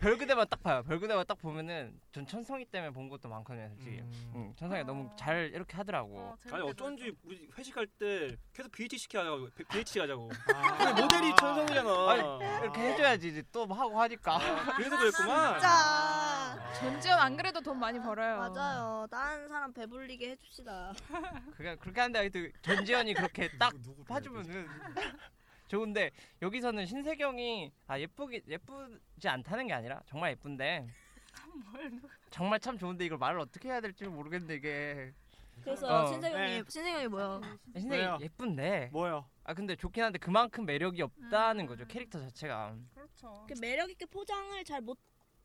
별그대만 딱 봐요. 별그대만 딱 보면은 전 천성이 때문에 본 것도 많거든요, 솔직히. 음. 응, 천성이 아. 너무 잘 이렇게 하더라고. 아, 아니 어쩐지 우리 회식할 때 계속 비에이치 시키자고, 비에이치 하자고. 아. 모델이 천성이잖아. 아니, 이렇게 해줘야지 이제 또 하고 하니까. 아, 그래서 그랬구만. 진짜. 전지현 안 그래도 돈 많이 벌어요. 맞아요. 다른 사람 배불리게 해줍시다. 그게 그렇게. 근데 전지현이 그렇게 딱 봐주면은 좋은데 여기서는 신세경이 아 예쁘기 예쁘지 않다는 게 아니라 정말 예쁜데 정말 참 좋은데 이걸 말을 어떻게 해야 될지 모르겠는데 이게 그래서 어, 신세경이 네. 신세경이 뭐요? 신세경이 예쁜데 뭐요? 아 근데 좋긴 한데 그만큼 매력이 없다는 거죠. 캐릭터 자체가 그렇죠. 그 매력 있게 포장을 잘 못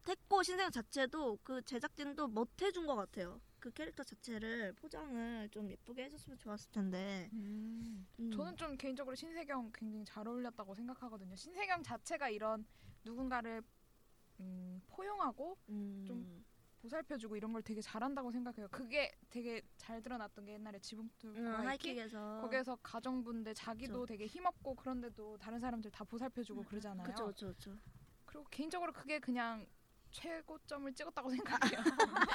했고 신세경 자체도 그 제작진도 못 해준 것 같아요. 그 캐릭터 자체를 포장을 좀 예쁘게 해줬으면 좋았을 텐데 음. 음. 저는 좀 개인적으로 신세경 굉장히 잘 어울렸다고 생각하거든요. 신세경 자체가 이런 누군가를 음, 포용하고 음. 좀 보살펴주고 이런 걸 되게 잘한다고 생각해요. 그게 되게 잘 드러났던 게 옛날에 지붕뚫고 음, 하이킥에서 거기에서 가정부인데 자기도 그쵸. 되게 힘없고 그런데도 다른 사람들 다 보살펴주고 음. 그러잖아요. 그쵸, 그쵸, 그쵸. 그리고 개인적으로 그게 그냥 최고점을 찍었다고 생각해요.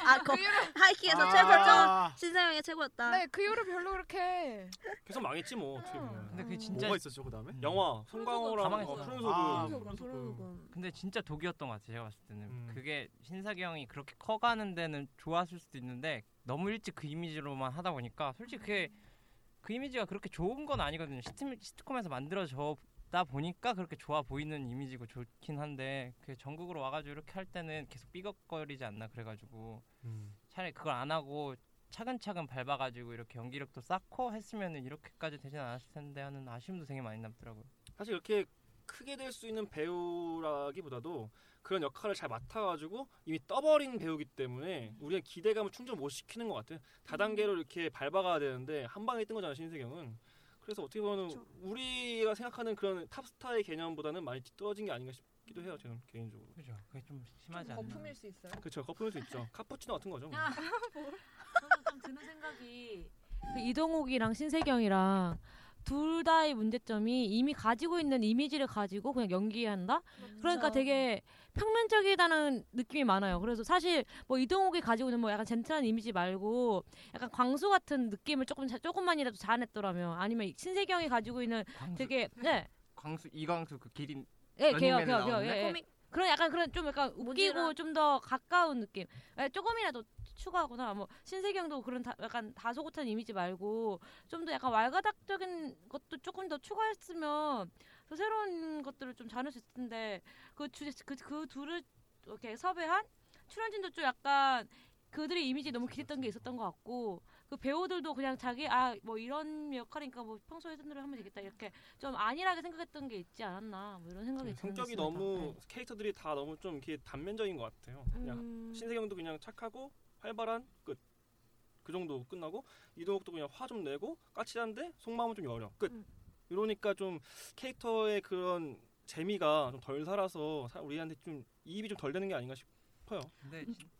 아, 그 하이킥에서 아~ 최고점 신세경이 최고였다. 네, 그 이후로 별로 그렇게 계속 망했지 뭐. 음. 근데 그 진짜 뭐가 있었죠 그다음에? 음. 영화 송강호랑 푸른소금. 푸른소금. 근데 진짜 독이었던 것 같아요. 제가 봤을 때는 음. 그게 신세경이 그렇게 커가는 데는 좋았을 수도 있는데 너무 일찍 그 이미지로만 하다 보니까 솔직히 그게, 그 이미지가 그렇게 좋은 건 아니거든요. 시트, 시트콤에서 만들어져. 다 보니까 그렇게 좋아 보이는 이미지고 좋긴 한데 그 전국으로 와가지고 이렇게 할 때는 계속 삐걱거리지 않나 그래가지고 음. 차라리 그걸 안 하고 차근차근 밟아가지고 이렇게 연기력도 쌓고 했으면은 이렇게까지 되진 않았을 텐데 하는 아쉬움도 되게 많이 남더라고요. 사실 이렇게 크게 될 수 있는 배우라기보다도 그런 역할을 잘 맡아가지고 이미 떠버린 배우기 때문에 우리의 기대감을 충전 못 시키는 것 같아요. 다단계로 이렇게 밟아가야 되는데 한 방에 뜬 거잖아요, 신세경은. 그래서 어떻게 보면 그렇죠. 우리가 생각하는 그런 탑스타의 개념보다는 많이 떨어진 게 아닌가 싶기도 해요, 저는 개인적으로. 그렇죠. 그게 좀 심하지 않나요? 거품일 수 있어요. 그렇죠. 거품일 수 있죠. 카푸치노 같은 거죠. 뭐. 아, 뭘. 저는 좀 드는 생각이 그 이동욱이랑 신세경이랑 둘 다의 문제점이 이미 가지고 있는 이미지를 가지고 그냥 연기한다? 맞죠. 그러니까 되게 평면적이다는 느낌이 많아요. 그래서 사실 뭐 이동욱이 가지고 있는 뭐 약간 젠틀한 이미지 말고 약간 광수 같은 느낌을 조금, 조금만이라도 자아냈더라면, 아니면 신세경이 가지고 있는 광수, 되게 네. 광수, 이광수 그 기린 예, 걔요, 걔요, 걔요. 예, 예. 그런 약간 그런 좀 약간 웃기고 좀 더 가까운 느낌. 예, 조금이라도 추가하거나 뭐 신세경도 그런 다, 약간 다소곳한 이미지 말고 좀 더 약간 왈가닥적인 것도 조금 더 추가했으면 더 새로운 것들을 좀 자를 수 있을 텐데 그 주 그 그 둘을 이렇게 섭외한 출연진도 좀 약간 그들의 이미지 너무 기대했던 게 있었던 것 같고, 그 배우들도 그냥 자기 아 뭐 이런 역할이니까 뭐 평소에 했던 대로 하면 되겠다 이렇게 좀 안일하게 생각했던 게 있지 않았나 뭐 이런 생각이 드는 성격이 있습니다. 너무 네. 캐릭터들이 다 너무 좀 이렇게 단면적인 것 같아요. 그냥 음... 신세경도 그냥 착하고 활발한 끝. 그 정도 끝나고, 이동욱도 그냥 화 좀 내고 까칠한데 속마음은 좀 여려 끝. 음. 이러니까 좀 캐릭터의 그런 재미가 좀 덜 살아서 우리한테 좀 이입이 좀 덜 되는 게 아닌가 싶어요. 근데 진,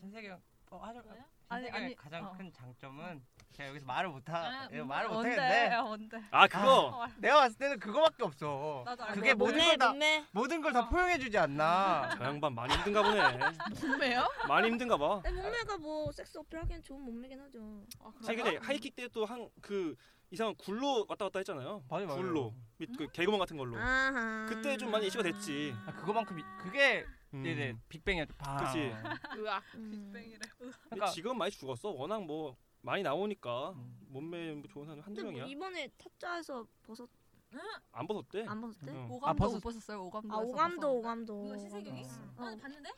신세경 어 하실까요? 신세경의 아니, 아니, 가장 어. 큰 장점은 제가 여기서 말을 못하 아, 말을 못 하겠네. 뭔데? 아 그거 아, 내가 봤을 때는 그거밖에 없어. 그게 모든 걸 다 모든 걸 다 포용해 주지 않나. 저 양반 많이 힘든가 보네. 몸매요? 많이 힘든가 봐. 네, 몸매가 뭐 섹스 어필하기엔 좋은 몸매긴 하죠. 아, 최근에 하이킥 때 또 한 그 이상한 굴로 왔다 갔다 했잖아요. 맞아요, 맞아요. 굴로 밑 그 음? 개그먼 같은 걸로. 아하. 그때 좀 많이 이슈가 됐지. 아, 그거만큼 이, 그게 네네 음. 빅뱅이야. 그렇지. 으악 빅뱅이래. 그러니까 지금 많이 죽었어. 워낙 뭐 많이 나오니까 음. 몸매 뭐 좋은 사람 한두 명이야. 뭐 이번에 탑자에서 벗었. 응? 안 벗었대? 안 벗었대? 응. 오감도 아, 벗었... 못 벗었어요. 오감도. 아 오감도 오감도. 그거 신세경이? 어. 어. 봤는데?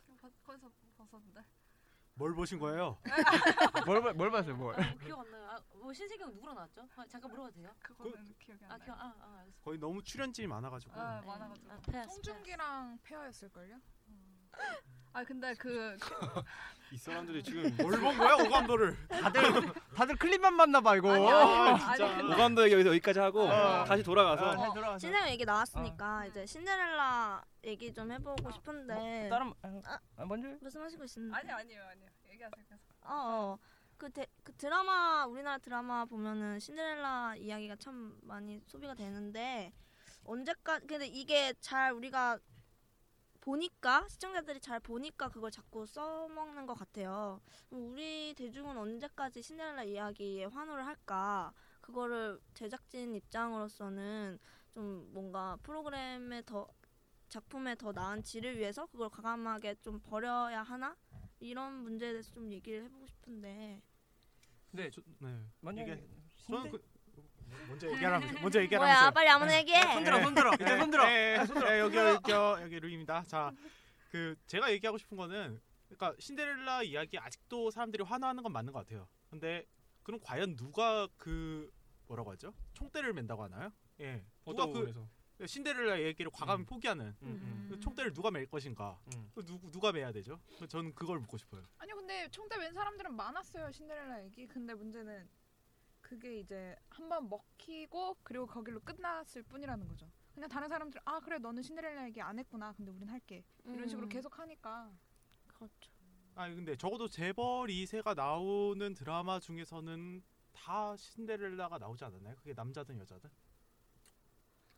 거기서 벗었는데. 뭘 보신 거예요? 뭘, 봐, 뭘 봤어요? 뭘? 아, 뭐 기억 안 나요. 아, 뭐 신세경 누구랑 나왔죠? 아, 잠깐 물어봐도 돼요? 그거는 그, 기억이 안 나요. 아, 기억, 아, 아, 알겠습니다. 거의 너무 출연진이 많아가지고. 아, 네. 많아가지고. 아, 페어스, 송중기랑 페어였을걸요? 아 근데 그 이 사람들이 지금 뭘 본 거야? 오감도를 다들 다들 클립만 봤나 봐 이거. 아니, 아니, 아, 진짜 아니, 오감도 얘기 여기서 여기까지 하고 어. 다시 돌아가서 어, 어, 신세경 얘기 나왔으니까 어. 이제 신데렐라 얘기 좀 해보고 어. 싶은데 뭐, 다른 아, 아, 먼저 말씀하시고 있었는데 아니 아니요 아니요 얘기하세요. 어어 그, 그 드라마 우리나라 드라마 보면은 신데렐라 이야기가 참 많이 소비가 되는데 언제까지 근데 이게 잘 우리가 보니까 시청자들이 잘 보니까 그걸 자꾸 써먹는 것 같아요. 우리 대중은 언제까지 신데렐라 이야기에 환호를 할까? 그거를 제작진 입장으로서는 좀 뭔가 프로그램에 더 작품에 더 나은 질을 위해서 그걸 과감하게 좀 버려야 하나? 이런 문제에 대해서 좀 얘기를 해보고 싶은데. 근데 저, 네. 만약에 저는 그 먼저 얘기하라면서 먼저 얘기하라면서 뭐야 빨리 아무나 얘기해. 네, 손들어 손들어 이제 네, 손들어. 네, 손들어. 네, 여기 저 여기 루이입니다. 자, 그 제가 얘기하고 싶은 거는 그러니까 신데렐라 이야기 아직도 사람들이 환호하는 건 맞는 것 같아요. 근데 그럼 과연 누가 그 뭐라고 하죠? 총대를 맨다고 하나요? 예. 누가 그 신데렐라 얘기를 과감히 음. 포기하는 음. 그 총대를 누가 맬 것인가? 음. 누구 누가 매야 되죠? 저는 그걸 묻고 싶어요. 아니요, 근데 총대 맨 사람들은 많았어요 신데렐라 얘기. 근데 문제는 그게 이제 한번 먹히고 그리고 거길로 끝났을 뿐이라는 거죠. 그냥 다른 사람들은 아 그래 너는 신데렐라 얘기 안 했구나. 근데 우린 할게. 이런 음. 식으로 계속 하니까. 그렇죠. 아니 근데 적어도 재벌 이 세가 나오는 드라마 중에서는 다 신데렐라가 나오지 않았나요? 그게 남자든 여자든?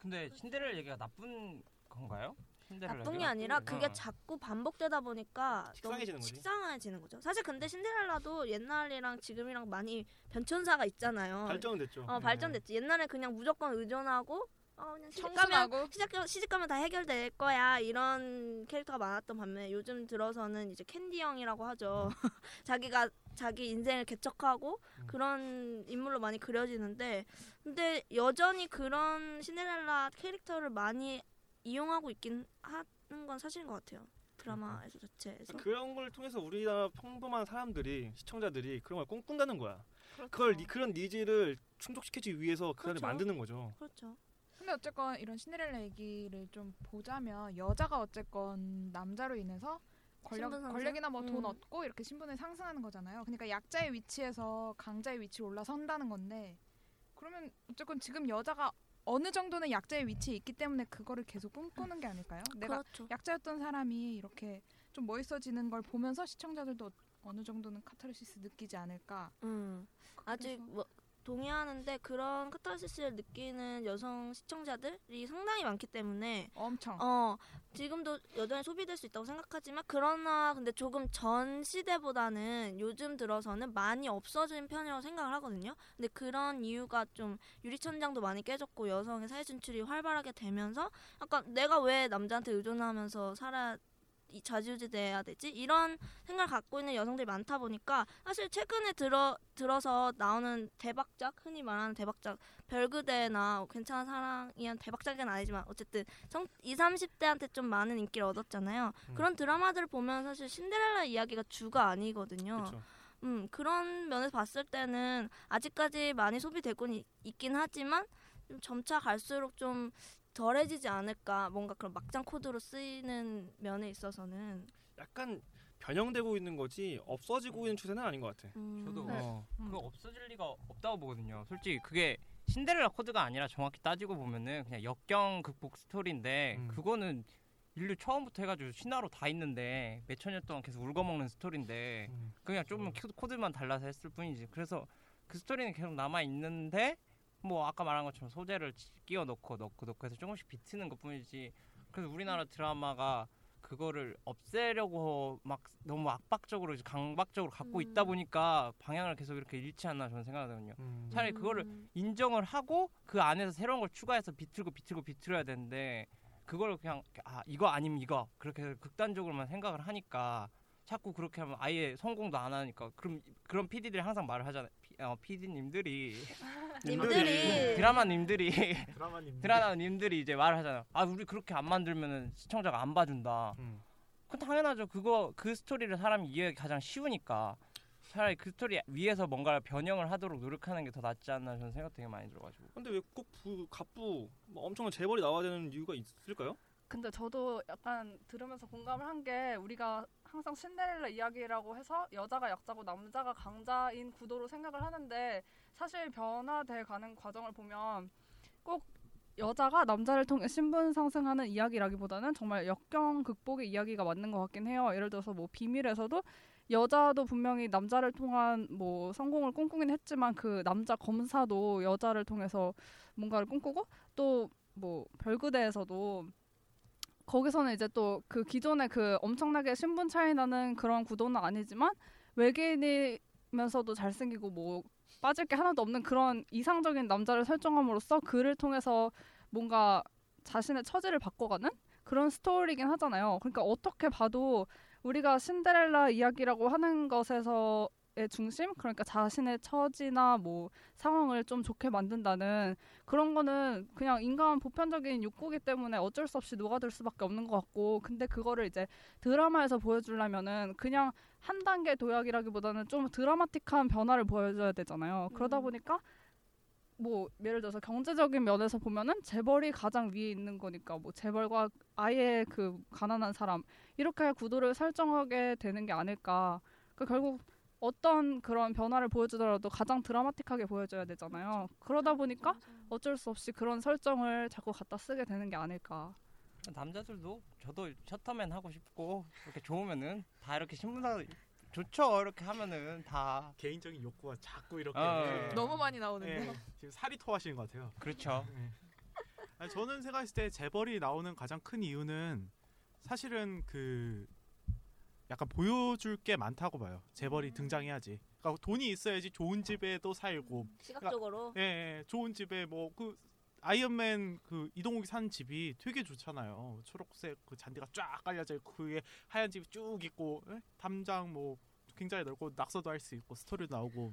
근데 신데렐라 얘기가 나쁜 건가요? 나쁜 게 아니라 나쁜 그게 어. 자꾸 반복되다 보니까 식상해지는, 너무 식상해지는 거죠. 사실 근데 신데렐라도 옛날이랑 지금이랑 많이 변천사가 있잖아요. 발전됐죠. 어, 네. 발전됐지. 옛날에 그냥 무조건 의존하고 어, 그냥 청순하고 시작하면, 시집가면 다 해결될 거야 이런 캐릭터가 많았던 반면에 요즘 들어서는 이제 캔디 형이라고 하죠. 음. 자기가 자기 인생을 개척하고 음. 그런 인물로 많이 그려지는데 근데 여전히 그런 신데렐라 캐릭터를 많이 이용하고 있긴 하는 건 사실인 것 같아요. 드라마에서 자체에서. 그런 걸 통해서 우리나라 평범한 사람들이, 시청자들이 그런 걸 꿈꾼다는 거야. 그렇죠. 그걸 그런 니즈를 충족시키기 위해서 그 사람을 그렇죠. 만드는 거죠. 그렇죠. 근데 어쨌건 이런 신데렐라 얘기를 좀 보자면 여자가 어쨌건 남자로 인해서 권력, 권력이나 뭐 돈 음. 얻고 이렇게 신분을 상승하는 거잖아요. 그러니까 약자의 위치에서 강자의 위치로 올라선다는 건데, 그러면 어쨌건 지금 여자가 어느 정도는 약자의 위치에 있기 때문에 그거를 계속 꿈꾸는 게 아닐까요? 내가 그렇죠. 약자였던 사람이 이렇게 좀 멋있어지는 걸 보면서 시청자들도 어느 정도는 카타르시스 느끼지 않을까. 음. 아직 뭐 동의하는데 그런 카타르시스를 느끼는 여성 시청자들이 상당히 많기 때문에 엄청 어 지금도 여전히 소비될 수 있다고 생각하지만, 그러나 근데 조금 전 시대보다는 요즘 들어서는 많이 없어진 편이라고 생각을 하거든요. 근데 그런 이유가 좀 유리천장도 많이 깨졌고 여성의 사회 진출이 활발하게 되면서 약간 내가 왜 남자한테 의존하면서 살아 이 좌지우지돼야 되지? 이런 생각을 갖고 있는 여성들이 많다 보니까 사실 최근에 들어, 들어서 나오는 대박작, 흔히 말하는 대박작, 별그대나 괜찮은 사랑이란 대박작은 아니지만 어쨌든 정, 이십, 삼십대한테 좀 많은 인기를 얻었잖아요. 음. 그런 드라마들을 보면 사실 신데렐라 이야기가 주가 아니거든요. 그쵸. 음 그런 면에서 봤을 때는 아직까지 많이 소비되고 있긴 하지만 좀 점차 갈수록 좀 덜해지지 않을까. 뭔가 그런 막장 코드로 쓰이는 면에 있어서는 약간 변형되고 있는 거지 없어지고 있는 추세는 아닌 것 같아. 음. 저도 네. 어, 음. 그 없어질 리가 없다고 보거든요. 솔직히 그게 신데렐라 코드가 아니라 정확히 따지고 보면은 그냥 역경 극복 스토리인데 음. 그거는 인류 처음부터 해가지고 신화로 다 있는데 몇천 년 동안 계속 울거먹는 스토리인데 음. 그냥 조금 음. 코드만 달라서 했을 뿐이지. 그래서 그 스토리는 계속 남아 있는데. 뭐 아까 말한 것처럼 소재를 끼워 넣고 넣고 넣고 해서 조금씩 비트는 것뿐이지. 그래서 우리나라 드라마가 그거를 없애려고 막 너무 압박적으로 강박적으로 갖고 음. 있다 보니까 방향을 계속 이렇게 잃지 않나 저는 생각하거든요. 음. 차라리 그거를 인정을 하고 그 안에서 새로운 걸 추가해서 비틀고 비틀고 비틀어야 되는데 그걸 그냥 아 이거 아니면 이거 그렇게 해서 극단적으로만 생각을 하니까 자꾸 그렇게 하면 아예 성공도 안 하니까. 그럼 그런 피디들이 항상 말을 하잖아요. 어, 피디님들이 님들이 드라마님들이 드라마님들이 드라마님들이 이제 말을 하잖아요. 아 우리 그렇게 안 만들면은 시청자가 안 봐준다. 음. 그 당연하죠. 그거 그 스토리를 사람이 이해하기 가장 쉬우니까 차라리 그 스토리 위에서 뭔가 변형을 하도록 노력하는 게 더 낫지 않나 저는 생각 되게 많이 들어가지고. 근데 왜 꼭 그 갑부 뭐 엄청난 재벌이 나와야 되는 이유가 있을까요? 근데 저도 약간 들으면서 공감을 한 게 우리가 항상 신데렐라 이야기라고 해서 여자가 약자고 남자가 강자인 구도로 생각을 하는데 사실 변화돼가는 과정을 보면 꼭 여자가 남자를 통해 신분 상승하는 이야기라기보다는 정말 역경 극복의 이야기가 맞는 것 같긴 해요. 예를 들어서 뭐 비밀에서도 여자도 분명히 남자를 통한 뭐 성공을 꿈꾸긴 했지만 그 남자 검사도 여자를 통해서 뭔가를 꿈꾸고 또 뭐 별그대에서도 거기서는 이제 또 그 기존의 그 엄청나게 신분 차이 나는 그런 구도는 아니지만 외계인이면서도 잘생기고 뭐 빠질 게 하나도 없는 그런 이상적인 남자를 설정함으로써 그를 통해서 뭔가 자신의 처지를 바꿔가는 그런 스토리이긴 하잖아요. 그러니까 어떻게 봐도 우리가 신데렐라 이야기라고 하는 것에서의 중심, 그러니까 자신의 처지나 뭐 상황을 좀 좋게 만든다는 그런 거는 그냥 인간 보편적인 욕구기 때문에 어쩔 수 없이 녹아들 수밖에 없는 것 같고, 근데 그거를 이제 드라마에서 보여주려면은 그냥 한 단계 도약이라기보다는 좀 드라마틱한 변화를 보여줘야 되잖아요. 음. 그러다 보니까 뭐 예를 들어서 경제적인 면에서 보면은 재벌이 가장 위에 있는 거니까 뭐 재벌과 아예 그 가난한 사람 이렇게 구도를 설정하게 되는 게 아닐까. 그러니까 결국 어떤 그런 변화를 보여주더라도 가장 드라마틱하게 보여줘야 되잖아요. 그러다 보니까 어쩔 수 없이 그런 설정을 자꾸 갖다 쓰게 되는 게 아닐까. 남자들도 저도 셔터맨 하고 싶고 이렇게 좋으면은 다 이렇게 신문사 좋죠. 이렇게 하면은 다 개인적인 욕구가 자꾸 이렇게 어, 네. 너무 많이 나오는데 네. 지금 살이 토하시는 것 같아요. 그렇죠. 네. 아니, 저는 생각했을 때 재벌이 나오는 가장 큰 이유는 사실은 그 약간 보여줄 게 많다고 봐요. 재벌이 음. 등장해야지. 그러니까 돈이 있어야지 좋은 집에도 살고. 시각적으로. 그러니까, 예, 예, 좋은 집에 뭐 그 아이언맨 그 이동욱이 산 집이 되게 좋잖아요. 초록색 그 잔디가 쫙 깔려져 있고 그 위에 하얀 집이 쭉 있고 예? 담장 뭐 굉장히 넓고 낙서도 할 수 있고 스토리도 나오고.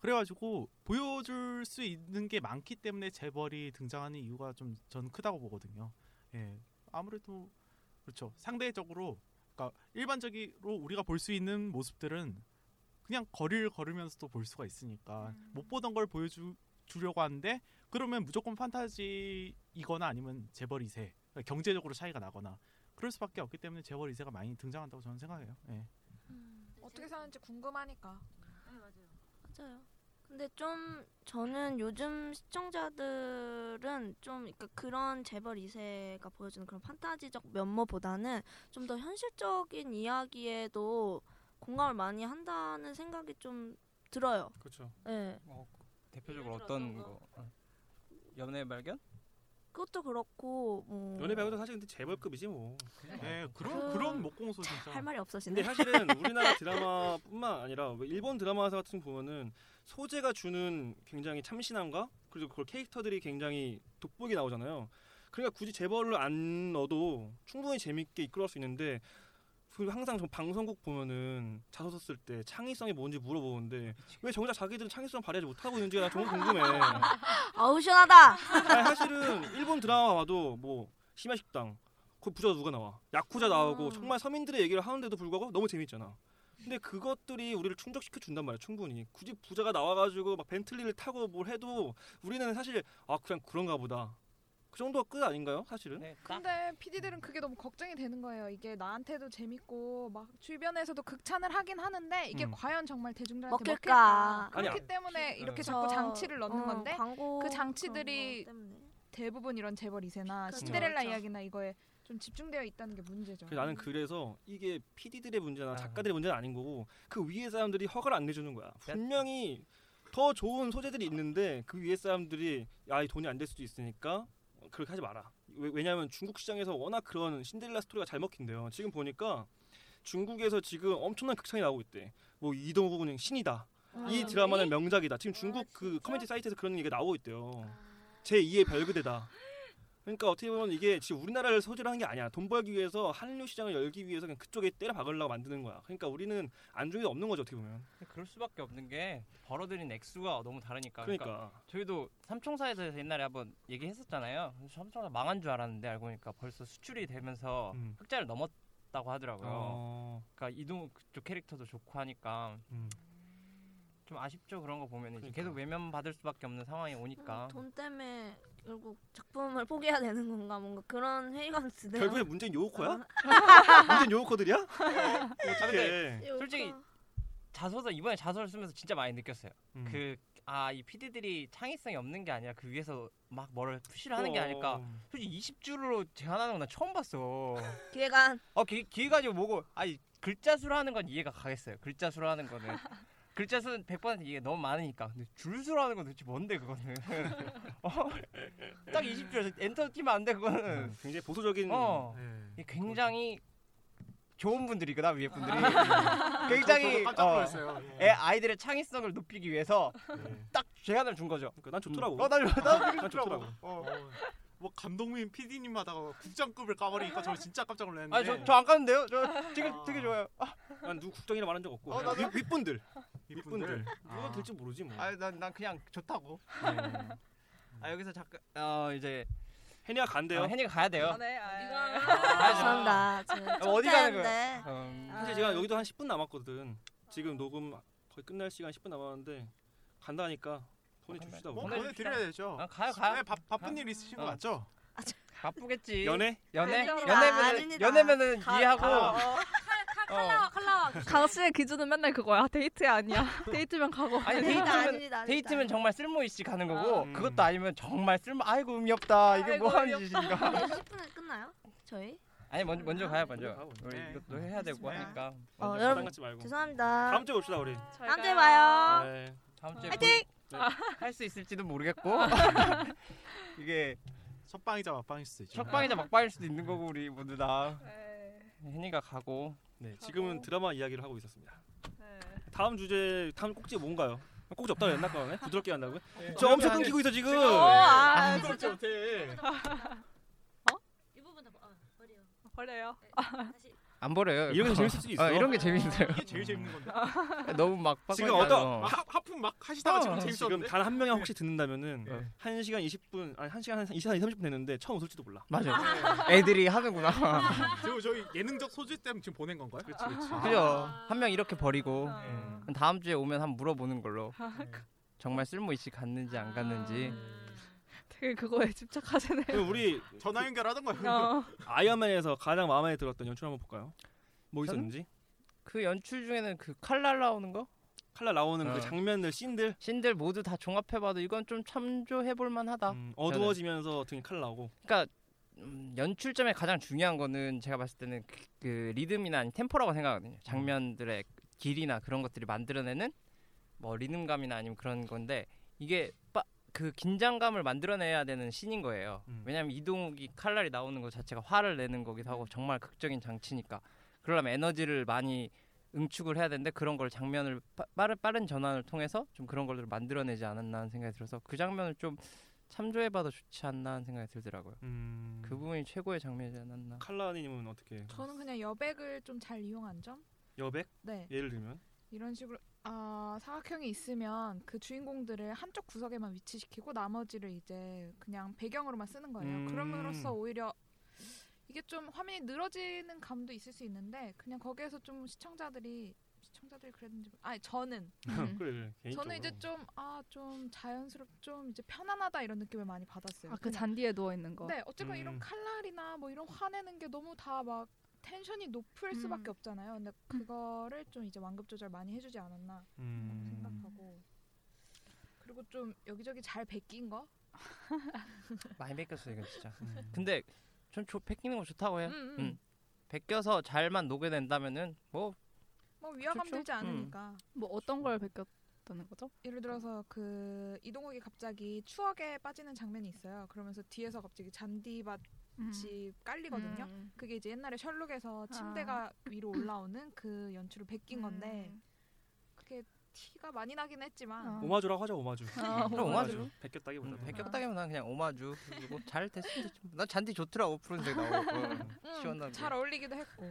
그래가지고 보여줄 수 있는 게 많기 때문에 재벌이 등장하는 이유가 좀 전 크다고 보거든요. 예, 아무래도. 그렇죠. 상대적으로, 그러니까 일반적으로 우리가 볼 수 있는 모습들은 그냥 거리를 걸으면서도 볼 수가 있으니까 음. 못 보던 걸 보여주 주려고 하는데, 그러면 무조건 판타지이거나 아니면 재벌 이 세, 그러니까 경제적으로 차이가 나거나 그럴 수밖에 없기 때문에 재벌 이 세가 많이 등장한다고 저는 생각해요. 예. 음, 어떻게 사는지 궁금하니까. 네, 맞아요. 맞아요. 근데 좀 저는 요즘 시청자들은 좀 그러니까 그런 재벌 이 세가 보여주는 그런 판타지적 면모보다는 좀 더 현실적인 이야기에도 공감을 많이 한다는 생각이 좀 들어요. 그렇죠. 네. 어, 대표적으로 어떤 거? 거? 연애 발견? 그것도 그렇고 뭐... 연애 발견도 사실 근데 재벌급이지 뭐. 네, 그런 그... 그런 목공소 진짜. 할 말이 없어지네. 근데 사실은 우리나라 드라마뿐만 아니라 일본 드라마 같은 거 보면은 소재가 주는 굉장히 참신함과 그리고 그걸 캐릭터들이 굉장히 돋보이게 나오잖아요. 그러니까 굳이 재벌을 안 넣어도 충분히 재밌게 이끌어갈 수 있는데, 그 항상 저 방송국 보면은 자소서 쓸 때 창의성이 뭔지 물어보는데 왜 정작 자기들은 창의성 발휘하지 못하고 있는지가 나 정말 궁금해. 아우 시원하다. 아니, 사실은 일본 드라마 봐도 뭐 심야식당 그 부자 누가 나와, 야쿠자 나오고 음. 정말 서민들의 얘기를 하는데도 불구하고 너무 재밌잖아. 근데 그것들이 우리를 충족시켜 준단 말이야. 충분히 굳이 부자가 나와가지고 막 벤틀리를 타고 뭘 해도 우리는 사실 아 그냥 그런가 보다. 그 정도가 끝 아닌가요, 사실은? 네, 근데 피디들은 그게 너무 걱정이 되는 거예요. 이게 나한테도 재밌고 막 주변에서도 극찬을 하긴 하는데 이게 음. 과연 정말 대중들한테 먹힐까? 먹힐까? 그렇기 아니야. 때문에 이렇게 저... 자꾸 장치를 넣는 어, 건데 광고... 그 장치들이 대부분 이런 재벌 이 세나 그렇죠. 신데렐라 그렇죠. 이야기나 이거에 좀 집중되어 있다는 게 문제죠. 그래서 나는 그래서 이게 피디들의 문제나 작가들의 문제는 아닌 거고 그 위에 사람들이 허가를 안 내주는 거야. 분명히 더 좋은 소재들이 있는데 그 위에 사람들이 야, 이 돈이 안 될 수도 있으니까 그렇게 하지 마라. 왜냐하면 중국 시장에서 워낙 그런 신데렐라 스토리가 잘 먹힌대요. 지금 보니까 중국에서 지금 엄청난 극찬이 나오고 있대. 뭐 이동욱은 신이다. 아, 이 드라마는 명작이다. 지금 중국 아, 그 커뮤니티 사이트에서 그런 얘기가 나오고 있대요. 아. 제이의 별그대다. 그러니까 어떻게 보면 이게 지금 우리나라를 소재로 한 게 아니야. 돈 벌기 위해서 한류 시장을 열기 위해서 그냥 그쪽에 때려 박으려고 만드는 거야. 그러니까 우리는 안중에도 없는 거죠, 어떻게 보면. 그럴 수밖에 없는 게 벌어들인 액수가 너무 다르니까. 그러니까, 그러니까 저희도 삼총사에서 옛날에 한번 얘기했었잖아요. 삼총사 망한 줄 알았는데 알고 보니까 벌써 수출이 되면서 음. 흑자를 넘었다고 하더라고요. 어. 그러니까 이동욱 그쪽 캐릭터도 좋고 하니까. 음. 좀 아쉽죠, 그런 거 보면. 그러니까. 계속 외면받을 수밖에 없는 상황이 오니까. 음, 돈 때문에 결국 작품을 포기해야 되는 건가, 뭔가 그런 회의감이 드네요. 결국에 문제는 요코야? 문제는 요코들이야? 아, 근데 솔직히 자소서 이번에 자소를 쓰면서 진짜 많이 느꼈어요. 음. 그 아, 이 피디들이 창의성이 없는 게 아니라 그 위에서 막 뭐를 푸시를 하는 게 아닐까. 솔직히 이십 줄로 제한하는 건 나 처음 봤어. 기획안. 어, 기, 기획안이 뭐고. 아니 글자 수로 하는 건 이해가 가겠어요. 글자 수로 하는 거는. 글자 수는 백 퍼센트 이게 너무 많으니까. 근데 줄수라는 건 도대체 뭔데 그거는? 어? 딱 이십 줄에서 엔터 뛰면 안 돼 그거는. 음, 굉장히 보수적인. 어. 네. 굉장히 좋은 분들이구나, 위에 분들이. 굉장히 깜짝 놀랐어요. 어, 아이들의 창의성을 높이기 위해서 네. 딱 제안을 준 거죠. 그러니까 난 좋더라고. 어, 난, 난, 난, 난 좋더라고. 어. 뭐 감독님, 피디님 하다가 국장급을 까버리니까 저 진짜 깜짝 놀랐는데. 아니 저 저 안 까는데요? 저 되게 아... 되게 좋아요. 아. 난 누구 국장이라 말한 적 없고. 어, 나도... 윗분들. 윗분들. 아. 누가 될지 모르지 뭐. 아니 난 난 그냥 좋다고. 네. 아 여기서 잠깐 어 이제 혜니가 간대요. 어, 혜니가 가야 돼요. 아, 네. 아, 이거. 아, 죄송합니다. 어디 가는 거야? 음. 사실 제가 여기도 한 십 분 남았거든. 지금 녹음 거의 끝날 시간 십 분 남았는데 간다니까. 보내줍시다. 뭐. 보내드려야 되죠. 아, 가요 가요. 네, 바, 바쁜 가. 일 있으신 거 맞죠? 아, 저... 바쁘겠지. 연애? 연애? 연애면은 연애면은 이해하고. 어. 칼라와 칼라와. 가수의 기준은 맨날 그거야. 데이트 아니야. 데이트면 가고. 아니 데이트면 아닙니다, 데이트면 정말 쓸모 있이 가는 거고. 아, 음. 그것도 아니면 정말 쓸모. 아이고 의미 없다. 이게 뭐 하는 짓인가. 십 분에 끝나요? 저희? 아니 먼저 먼저 가요 먼저. 우리 네. 이것도 해야 되고 하니까. 어, 여러분 죄송합니다. 다음 주에 봅시다 우리. 다음 주에 봐요. 네. 다음 주에. 파이팅. 아. 할 수 있을지도 모르겠고 이게 첫 방이자 막방일 수도 있죠. 첫 방이자 막방일 수도 있는 거고 우리 모두 다 혜니가 가고. 네 지금은 드라마 이야기를 하고 있었습니다. 네. 다음 주제 다음 꼭지 뭔가요? 꼭지 없다고 옛날 거네. 부드럽게 한다고요? 네. 저 엄청 끊기고 있어 지금. 아 부끄럽지 못해. 어? 이 부분 다 버려요. 버려요. 다시. 안 버려요. 이런 게 재밌을 수 있어. 어, 이런 게 재밌어요. 이게 제일 재밌는 건데. 너무 막 지금 어떤 막 하품 막 하시다가 어, 지금 재밌었는데. 단 한 명이 혹시 듣는다면은 네. 한 시간 이십 분 아니 한 시간 한 이십 삼십 분 됐는데 처음 웃을지도 몰라. 맞아요. 애들이 하는구나. 그리고 저희 예능적 소질 때문에 지금 보낸 건가요? 그렇지, 그렇지. 그죠. 한 명 이렇게 버리고 아. 다음 주에 오면 한번 물어보는 걸로. 정말 쓸모 있이 갔는지 안 갔는지. 되게 그거에 집착하시네요. 우리 전화 연결하던 거예요. 어. 아이언맨에서 가장 마음에 들었던 연출 한번 볼까요? 뭐 있었는지? 그 연출 중에는 그 칼날 나오는 거? 칼날 나오는 어. 그 장면들, 씬들? 씬들 모두 다 종합해봐도 이건 좀 참조해볼 만하다. 음, 어두워지면서 등에 칼 나오고. 그러니까 음, 연출점에 가장 중요한 거는 제가 봤을 때는 그, 그 리듬이나 아니 템포라고 생각하거든요. 장면들의 길이나 그런 것들이 만들어내는 뭐 리듬감이나 아니면 그런 건데 이게 빠, 그 긴장감을 만들어내야 되는 신인 거예요. 음. 왜냐하면 이동욱이 칼날이 나오는 것 자체가 화를 내는 거기도 하고 정말 극적인 장치니까 그러려면 에너지를 많이 응축을 해야 되는데 그런 걸 장면을 빠, 빠른, 빠른 전환을 통해서 좀 그런 걸 만들어내지 않았나 하는 생각이 들어서 그 장면을 좀 참조해봐도 좋지 않나 하는 생각이 들더라고요. 음. 그 부분이 최고의 장면이지 않았나. 칼라니님은 어떻게? 저는 그냥 여백을 좀 잘 이용한 점? 여백? 네. 예를 들면? 이런 식으로 어, 사각형이 있으면 그 주인공들을 한쪽 구석에만 위치시키고 나머지를 이제 그냥 배경으로만 쓰는 거예요. 음. 그럼으로써 오히려 이게 좀 화면이 늘어지는 감도 있을 수 있는데 그냥 거기에서 좀 시청자들이 시청자들이 그랬는지 아니 저는 음. 그래, 그래, 저는 이제 좀 아 좀 자연스럽 좀 이제 편안하다 이런 느낌을 많이 받았어요. 아, 그 잔디에 누워 있는 거. 네, 어쨌건 음. 이런 칼날이나 뭐 이런 화내는 게 너무 다 막 텐션이 높을 음. 수밖에 없잖아요. 근데 그거를 좀 이제 완급 조절 많이 해주지 않았나 음. 생각하고 그리고 좀 여기저기 잘 베낀 거? 많이 베꼈어요 이거 진짜. 음. 근데 전 저 베끼는 거 좋다고 해요. 음, 음. 음. 베껴서 잘만 녹여낸다면은 뭐 뭐 위화감 들지 않으니까. 음. 뭐 어떤 걸 베꼈다는 거죠? 예를 들어서 그 이동욱이 갑자기 추억에 빠지는 장면이 있어요. 그러면서 뒤에서 갑자기 잔디밭 집 깔리거든요. 음. 그게 이제 옛날에 셜록에서 침대가 아. 위로 올라오는 그 연출을 베낀 건데 음. 그게 티가 많이 나긴 했지만 아. 오마주라고 하죠. 오마주. 아, 오마주. 오마주. 베꼈다기보다. 음. 베꼈다기보다 그냥 오마주. 그리고 잘 됐으면 됐지. 난 잔디 좋더라고. 푸른색 나오고 음, 시원하게. 잘 어울리기도 했고.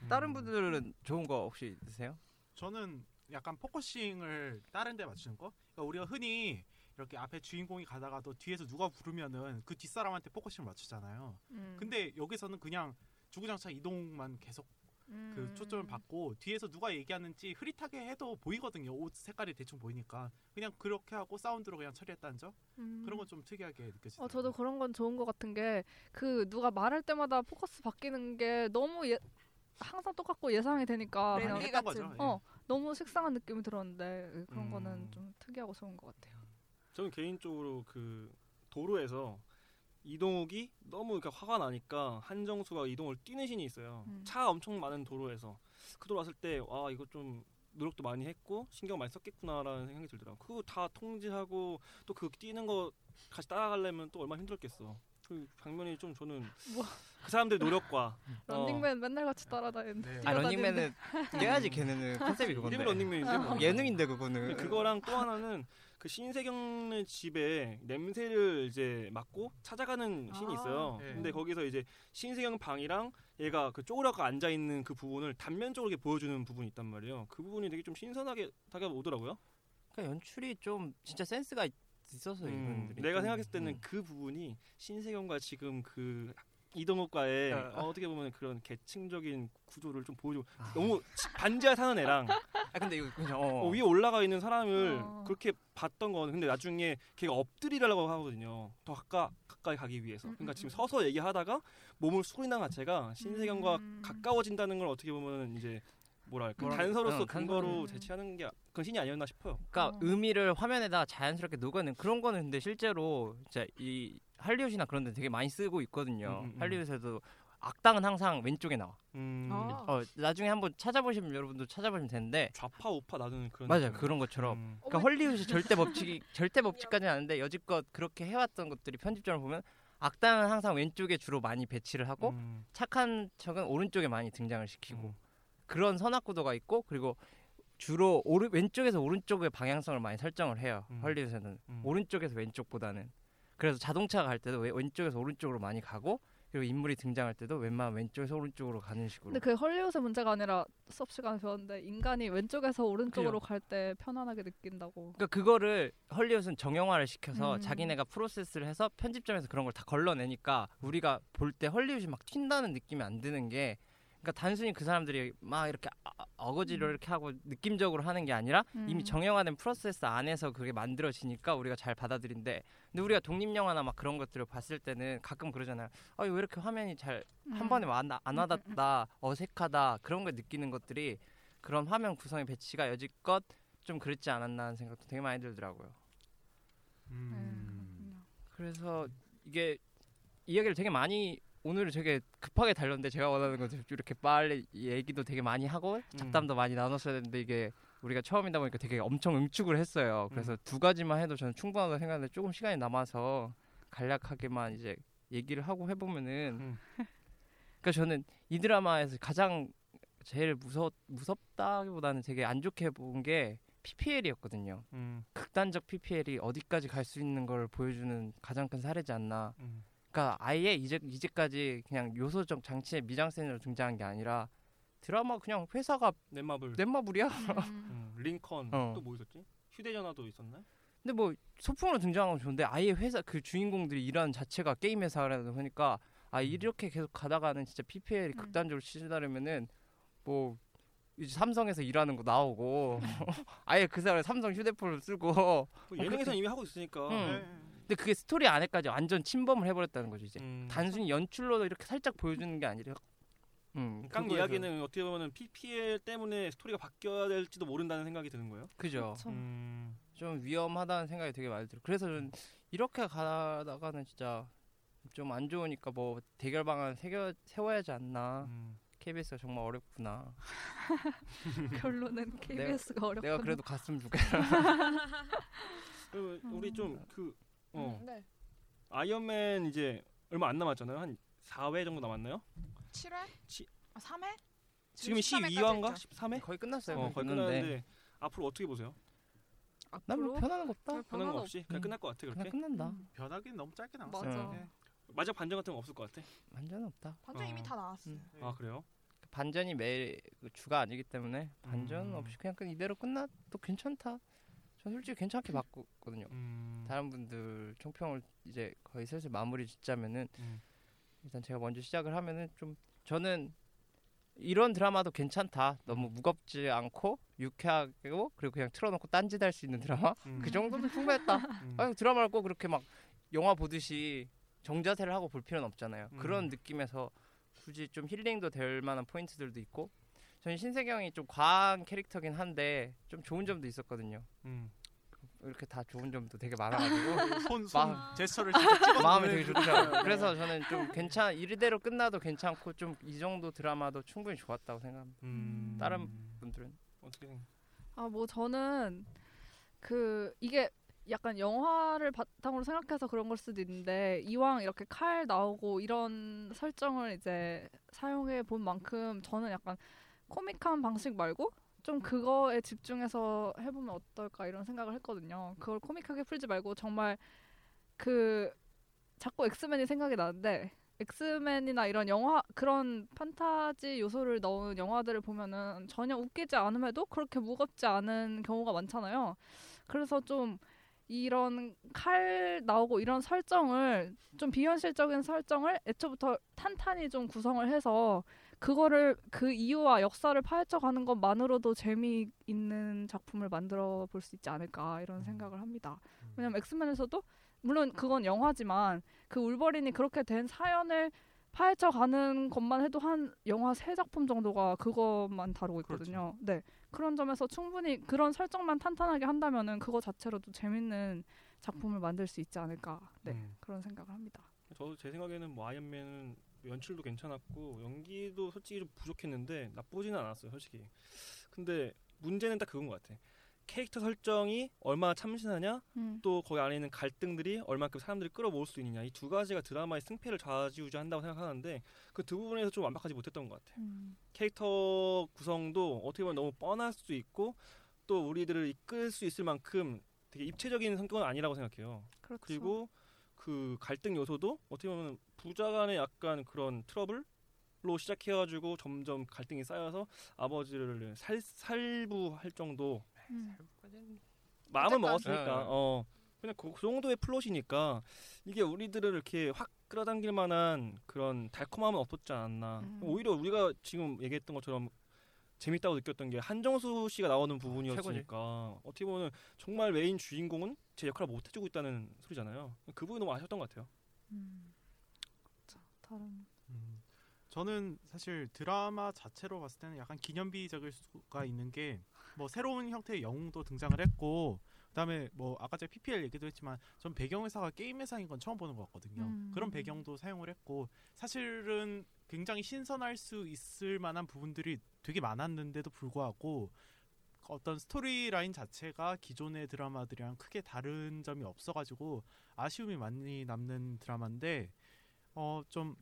음. 다른 분들은 좋은 거 혹시 있으세요? 저는 약간 포커싱을 다른 데 맞추는 거. 그러니까 우리가 흔히 이렇게 앞에 주인공이 가다가도 뒤에서 누가 부르면은 그 뒷사람한테 포커싱을 맞추잖아요. 음. 근데 여기서는 그냥 주구장창 이동만 계속 음. 그 초점을 받고 뒤에서 누가 얘기하는지 흐릿하게 해도 보이거든요. 옷 색깔이 대충 보이니까 그냥 그렇게 하고 사운드로 그냥 처리했다는 점 음. 그런 건 좀 특이하게 느껴지네요. 어, 저도 그런 건 좋은 것 같은 게 그 누가 말할 때마다 포커스 바뀌는 게 너무 예, 항상 똑같고 예상이 되니까 그냥 했던 거죠. 어, 예. 너무 식상한 느낌이 들었는데 그런 음. 거는 좀 특이하고 좋은 것 같아요. 저는 개인적으로 그 도로에서 이동욱이 너무 이렇게 화가 나니까 한정수가 이동을 뛰는 신이 있어요. 음. 차 엄청 많은 도로에서 그 도로 왔을 때 아 이거 좀 노력도 많이 했고 신경 많이 썼겠구나라는 생각이 들더라고. 그거 다 통제하고 또 그 뛰는 거 같이 따라가려면 또 얼마나 힘들었겠어. 그 장면이 좀 저는 뭐. 그 사람들의 노력과 런닝맨 어. 맨날 같이 따라다니는데 네. 아 런닝맨은 해야지. 걔네는 컨셉이 그건데 이름이 런닝맨인데 어. 뭐. 예능인데 그거는. 그거랑 또 하나는 그 신세경의 집에 냄새를 이제 맡고 찾아가는 신이 있어요. 아, 네. 근데 거기서 이제 신세경 방이랑 얘가 그 쪼그려가 앉아 있는 그 부분을 단면적으로 이렇게 보여주는 부분이 있단 말이에요. 그 부분이 되게 좀 신선하게 다가오더라고요. 그러니까 연출이 좀 진짜 센스가 있어서 음, 이분들이 내가 생각했을 때는 음. 그 부분이 신세경과 지금 그 이동욱과의 어, 어. 어떻게 보면 그런 계층적인 구조를 좀 보여주고 아. 너무 반지하 사는 애랑 아 근데 이거 그냥 어. 어, 위에 올라가 있는 사람을 어. 그렇게 봤던 건 근데 나중에 걔가 엎드리려고 하거든요. 더 가까, 가까이 가기 위해서. 그러니까 지금 서서 얘기하다가 몸을 숙이는 자체가 신세경과 음. 가까워진다는 걸 어떻게 보면 이제 뭐랄까 단서로서 응, 근거로 제시하는 게 그건 신이 아니었나 싶어요. 그러니까 어. 의미를 화면에다 자연스럽게 녹여낸 그런 거는 근데 실제로 진짜 이 할리우드나 그런 데 되게 많이 쓰고 있거든요. 음, 음. 할리우드에서도 악당은 항상 왼쪽에 나와. 음. 아. 어, 나중에 한번 찾아보시면 여러분도 찾아보시면 되는데 좌파 우파 나누는 그런 맞아 그런 것처럼. 음. 그러니까 할리우드 절대 법칙이 절대 법칙까지는 아닌데 여지껏 그렇게 해왔던 것들이 편집점을 보면 악당은 항상 왼쪽에 주로 많이 배치를 하고 음. 착한 척은 오른쪽에 많이 등장을 시키고. 음. 그런 선악구도가 있고 그리고 주로 오른, 왼쪽에서 오른쪽의 방향성을 많이 설정을 해요. 음. 할리우드에서는 음. 오른쪽에서 왼쪽보다는 그래서 자동차가 갈 때도 왼쪽에서 오른쪽으로 많이 가고 그리고 인물이 등장할 때도 웬만하면 왼쪽에서 오른쪽으로 가는 식으로. 근데 그게 헐리우드 문제가 아니라 수업 시간에 배웠는데 인간이 왼쪽에서 오른쪽으로 갈 때 편안하게 느낀다고. 그러니까 그거를 헐리우드는 정형화를 시켜서 음. 자기네가 프로세스를 해서 편집점에서 그런 걸 다 걸러내니까 우리가 볼 때 헐리우드 막 튄다는 느낌이 안 드는 게. 그러니까 단순히 그 사람들이 막 이렇게 어거지로 음. 이렇게 하고 느낌적으로 하는 게 아니라 음. 이미 정형화된 프로세스 안에서 그게 만들어지니까 우리가 잘 받아들인데, 근데 우리가 독립영화나 막 그런 것들을 봤을 때는 가끔 그러잖아요. 아, 왜 이렇게 화면이 잘 한 음. 번에 안, 안 와닿다, 어색하다, 그런 걸 느끼는 것들이 그런 화면 구성의 배치가 여지껏 좀 그랬지 않았나 하는 생각도 되게 많이 들더라고요. 음. 그래서 이게 이야기를 되게 많이 오늘은 되게 급하게 달렸는데 제가 원하는 건 이렇게 빨리 얘기도 되게 많이 하고 잡담도 음. 많이 나눴어야 되는데 이게 우리가 처음이다 보니까 되게 엄청 응축을 했어요. 그래서 음. 두 가지만 해도 저는 충분하다고 생각하는데 조금 시간이 남아서 간략하게만 이제 얘기를 하고 해보면은 음. 그러니까 저는 이 드라마에서 가장 제일 무서, 무섭다기보다는 되게 안 좋게 본 게 피피엘이었거든요. 음. 극단적 피피엘이 어디까지 갈 수 있는 걸 보여주는 가장 큰 사례지 않나. 음. 그러니까 아예 이제, 이제까지 그냥 요소적 장치의 미장센으로 등장한 게 아니라 드라마 그냥 회사가 넷마블 넷마블이야. 음. 음, 링컨 어. 또 뭐 있었지? 휴대전화도 있었나? 근데 뭐 소품으로 등장하면 좋은데 아예 회사 그 주인공들이 일하는 자체가 게임 회사라고 하니까 아 이렇게 계속 가다가는 진짜 피피엘이 음. 극단적으로 치달으면은 뭐 이제 삼성에서 일하는 거 나오고 아예 그 사람이 삼성 휴대폰을 쓰고 뭐 예능에서 어, 이미 하고 있으니까. 음. 네. 근데 그게 스토리 안에까지 완전 침범을 해버렸다는 거죠 이제. 음. 단순히 연출로도 이렇게 살짝 보여주는 게 아니라 음, 깡 이야기는 어떻게 보면 피피엘 때문에 스토리가 바뀌어야 될지도 모른다는 생각이 드는 거예요. 그죠. 음. 좀 위험하다는 생각이 되게 많이 들어요. 그래서 저는 이렇게 가다가는 진짜 좀 안 좋으니까 뭐 대결 방안 세겨, 세워야지 않나. 음. 케이비에스가 정말 어렵구나. 결론은 케이비에스가 어렵구나. 내가 그래도 갔으면 좋겠다. 우리 좀 그 어. 네. 아이언맨 이제 얼마 안 남았잖아요. 한 사 회 정도 남았나요? 칠 회? 치... 아, 삼 회? 지금, 지금 십이 회인가? 십삼 회? 거의 끝났어요. 어, 거의 끝났는데 앞으로 어떻게 보세요? 난 뭐 변하는 거 없다. 변하는 거 없이 음. 그냥 끝날 것 같아. 그렇게? 그냥 끝난다. 음. 변하기는 너무 짧게 남았어. 맞아. 네. 마지막 반전 같은 거 없을 것 같아? 반전은 없다. 반전 어. 이미 다 나왔어요. 음. 네. 아 그래요? 반전이 매일 주가 아니기 때문에 반전 음. 없이 그냥 이대로 끝나도 괜찮다. 전 솔직히 괜찮게 봤거든요. 음. 다른 분들 총평을 이제 거의 슬슬 마무리 짓자면은 음. 일단 제가 먼저 시작을 하면은 좀 저는 이런 드라마도 괜찮다. 너무 무겁지 않고 유쾌하고 그리고 그냥 틀어놓고 딴짓 할 수 있는 드라마? 음. 그 정도면 충분했다. 음. 아니, 드라마를 꼭 그렇게 막 영화 보듯이 정자세를 하고 볼 필요는 없잖아요. 음. 그런 느낌에서 굳이 좀 힐링도 될 만한 포인트들도 있고 저는 신세경이 좀 과한 캐릭터긴 한데 좀 좋은 점도 있었거든요. 음. 이렇게 다 좋은 점도 되게 많아가지고 손, 손 마음, 제스처를 마음이 되게 좋더라고요. 그래서 저는 좀 괜찮 이대로 끝나도 괜찮고 좀 이 정도 드라마도 충분히 좋았다고 생각합니다. 음. 다른 분들은 어떻게 생각해요? 아, 뭐 저는 그 이게 약간 영화를 바탕으로 생각해서 그런 걸 수도 있는데 이왕 이렇게 칼 나오고 이런 설정을 이제 사용해 본 만큼 저는 약간 코믹한 방식 말고 좀 그거에 집중해서 해보면 어떨까 이런 생각을 했거든요. 그걸 코믹하게 풀지 말고 정말 그 자꾸 엑스맨이 생각이 나는데 엑스맨이나 이런 영화 그런 판타지 요소를 넣은 영화들을 보면은 전혀 웃기지 않음에도 그렇게 무겁지 않은 경우가 많잖아요. 그래서 좀 이런 칼 나오고 이런 설정을 좀 비현실적인 설정을 애초부터 탄탄히 좀 구성을 해서 그거를 그 이유와 역사를 파헤쳐가는 것만으로도 재미있는 작품을 만들어 볼 수 있지 않을까 이런 생각을 합니다. 왜냐하면 엑스맨에서도 물론 그건 영화지만 그 울버린이 그렇게 된 사연을 파헤쳐가는 것만 해도 한 영화 세 작품 정도가 그것만 다루고 있거든요. 그렇죠. 네, 그런 점에서 충분히 그런 설정만 탄탄하게 한다면은 그거 자체로도 재밌는 작품을 만들 수 있지 않을까. 네, 음. 그런 생각을 합니다. 저도 제 생각에는 뭐 아이언맨은 연출도 괜찮았고 연기도 솔직히 좀 부족했는데 나쁘지는 않았어요 솔직히. 근데 문제는 딱 그건 것 같아. 캐릭터 설정이 얼마나 참신하냐 음. 또 거기 안에 있는 갈등들이 얼마큼 사람들이 끌어모을 수 있느냐 이 두 가지가 드라마의 승패를 좌지우지한다고 생각하는데 그 두 부분에서 좀 완벽하지 못했던 것 같아요. 음. 캐릭터 구성도 어떻게 보면 너무 뻔할 수도 있고 또 우리들을 이끌 수 있을 만큼 되게 입체적인 성격은 아니라고 생각해요. 그렇죠. 그리고 그 갈등 요소도 어떻게 보면 부자 간의 약간 그런 트러블로 시작해가지고 점점 갈등이 쌓여서 아버지를 살, 살부할 정도. 음. 마음을 먹었으니까. 어. 그냥 그 정도의 플롯이니까 이게 우리들을 이렇게 확 끌어당길 만한 그런 달콤함은 없었지 않았나. 음. 오히려 우리가 지금 얘기했던 것처럼 재밌다고 느꼈던 게 한정수 씨가 나오는 부분이었으니까 어떻게 보면 정말 메인 주인공은 제 역할을 못 해주고 있다는 소리잖아요. 그 부분이 너무 아쉬웠던 것 같아요. 음. 자, 다른. 음. 저는 사실 드라마 자체로 봤을 때는 약간 기념비적일 수가 있는 게 뭐 새로운 형태의 영웅도 등장을 했고 그다음에 뭐 아까 제가 피피엘 얘기도 했지만 전 배경 회사가 게임 회사인 건 처음 보는 것 같거든요. 음. 그런 배경도 사용을 했고 사실은 굉장히 신선할 수 있을 만한 부분들이 되게 많았는데도 불구하고 어떤 스토리 라인 자체가 기존의 드라마들이랑 크게 다른 점이 없어가지고 아쉬움이 많이 남는 드라마인데 어 좀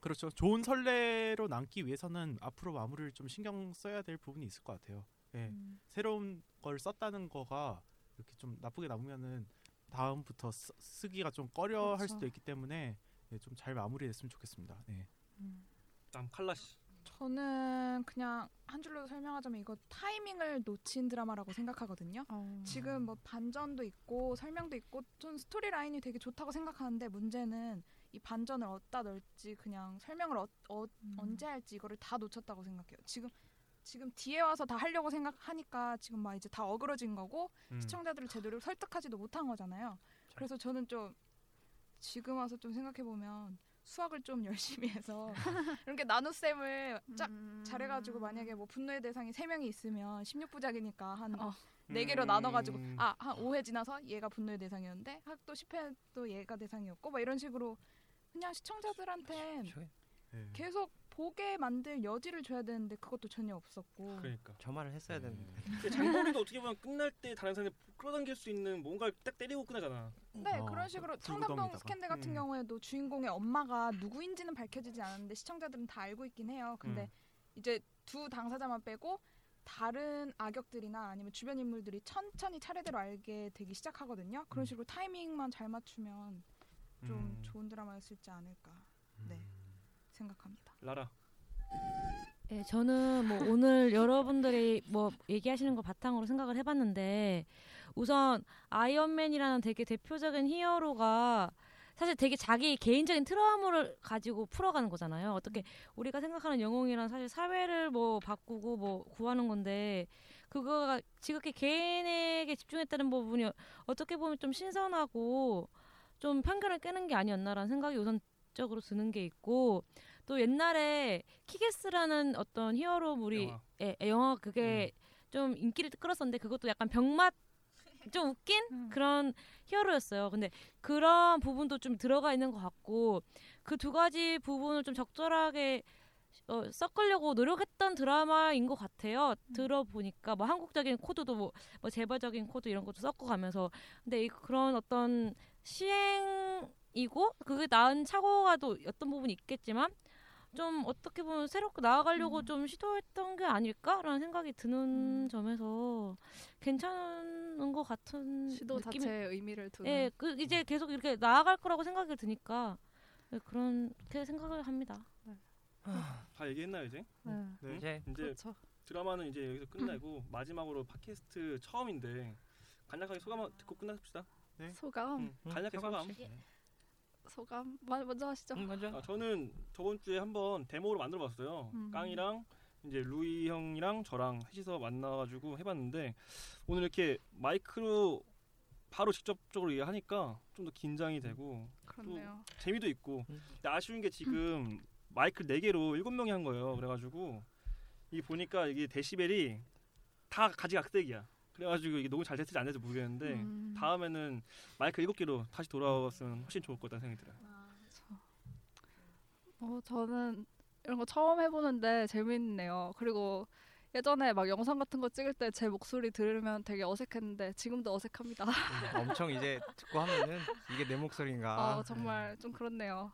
그렇죠. 좋은 선례로 남기 위해서는 앞으로 마무리를 좀 신경 써야 될 부분이 있을 것 같아요. 예. 음. 새로운 걸 썼다는 거가 이렇게 좀 나쁘게 남으면은 다음부터 쓰, 쓰기가 좀 꺼려할 그렇죠. 수도 있기 때문에 예, 좀 잘 마무리됐으면 좋겠습니다. 네. 음. 다음 칼라 씨. 저는 그냥 한 줄로 설명하자면 이거 타이밍을 놓친 드라마라고 생각하거든요. 어. 지금 뭐 반전도 있고 설명도 있고 전 스토리 라인이 되게 좋다고 생각하는데 문제는 이 반전을 어디다 넣을지 그냥 설명을 어, 어, 음. 언제 할지 이거를 다 놓쳤다고 생각해요. 지금. 지금 뒤에 와서 다 하려고 생각하니까 지금 막 이제 다 어그러진 거고 음. 시청자들을 제대로 설득하지도 못한 거잖아요. 자. 그래서 저는 좀 지금 와서 좀 생각해보면 수학을 좀 열심히 해서 이렇게 나눗셈을 쫙 음. 잘해가지고 만약에 뭐 분노의 대상이 세 명이 있으면 십육 부작이니까 한 어. 네 개로 음. 나눠가지고 아, 한 오 회 지나서 얘가 분노의 대상이었는데 또 십 회 또 얘가 대상이었고 막 이런 식으로 그냥 시청자들한테 계속 보게 만들 여지를 줘야 되는데 그것도 전혀 없었고 그러니까 저 말을 했어야 되는데 장거리도 어떻게 보면 끝날 때 다른 사람이 끌어당길 수 있는 뭔가를 딱 때리고 끝나잖아. 네 어, 그런 식으로 청담동 스캔들 같은 음. 경우에도 주인공의 엄마가 누구인지는 밝혀지지 않았는데 시청자들은 다 알고 있긴 해요. 근데 음. 이제 두 당사자만 빼고 다른 악역들이나 아니면 주변 인물들이 천천히 차례대로 알게 되기 시작하거든요. 그런 식으로 음. 타이밍만 잘 맞추면 좀 음. 좋은 드라마였을지 않을까 음. 네 생각합니다. 라라. 네, 저는 뭐 오늘 여러분들이 뭐 얘기하시는 거 바탕으로 생각을 해봤는데 우선 아이언맨이라는 되게 대표적인 히어로가 사실 되게 자기 개인적인 트라우마를 가지고 풀어가는 거잖아요. 어떻게 우리가 생각하는 영웅이란 사실 사회를 뭐 바꾸고 뭐 구하는 건데 그거가 지극히 개인에게 집중했다는 부분이 어떻게 보면 좀 신선하고 좀 편견을 깨는 게 아니었나라는 생각이 우선 적으로 드는 게 있고 또 옛날에 키게스라는 어떤 히어로물이 영화, 예, 영화 그게 음. 좀 인기를 끌었었는데 그것도 약간 병맛 좀 웃긴 음. 그런 히어로였어요. 근데 그런 부분도 좀 들어가 있는 것 같고 그 두 가지 부분을 좀 적절하게 어, 섞으려고 노력했던 드라마인 것 같아요. 음. 들어보니까 뭐 한국적인 코드도 뭐, 뭐 재벌적인 코드 이런 것도 섞고 가면서 근데 이, 그런 어떤 시행 이고 그게 나은 착오가도 어떤 부분이 있겠지만 좀 어떻게 보면 새롭게 나아가려고 음. 좀 시도했던 게 아닐까라는 생각이 드는 음. 점에서 괜찮은 것 같은 시도 느낌? 자체의 의미를 두는 예, 그 이제 계속 이렇게 나아갈 거라고 생각이 드니까 예, 그렇게 생각을 합니다. 네. 다 얘기했나요 이제? 네. 네. 이제, 이제 그렇죠. 드라마는 이제 여기서 끝내고 음. 마지막으로 팟캐스트 처음인데 간략하게 소감 듣고 끝납시다. 네. 소감? 음, 간략하게 소감. 소감. 예. 소감 먼저 하시죠. 음, 먼저. 아, 저는 저번 주에 한번 데모로 만들어봤어요. 음. 깡이랑 이제 루이 형이랑 저랑 셋이서 만나가지고 해봤는데 오늘 이렇게 마이크로 바로 직접적으로 얘기하니까 좀 더 긴장이 되고 그렇네요. 또 재미도 있고 음. 근데 아쉬운 게 지금 음. 마이크 네 개로 일곱 명이 한 거예요. 그래가지고 이 보니까 이게 데시벨이 다 가지각색이야. 그래가지고 이게 너무 잘 됐을지 안 돼서 모르겠는데 음. 다음에는 마이크 일곱 개로 다시 돌아왔으면 훨씬 좋을 것 같다는 생각이 들어요. 아, 저. 어, 저는 이런 거 처음 해보는데 재밌네요. 그리고 예전에 막 영상 같은 거 찍을 때 제 목소리 들으면 되게 어색했는데 지금도 어색합니다. 엄청 이제 듣고 하면은 이게 내 목소리인가. 어, 정말 좀 그렇네요.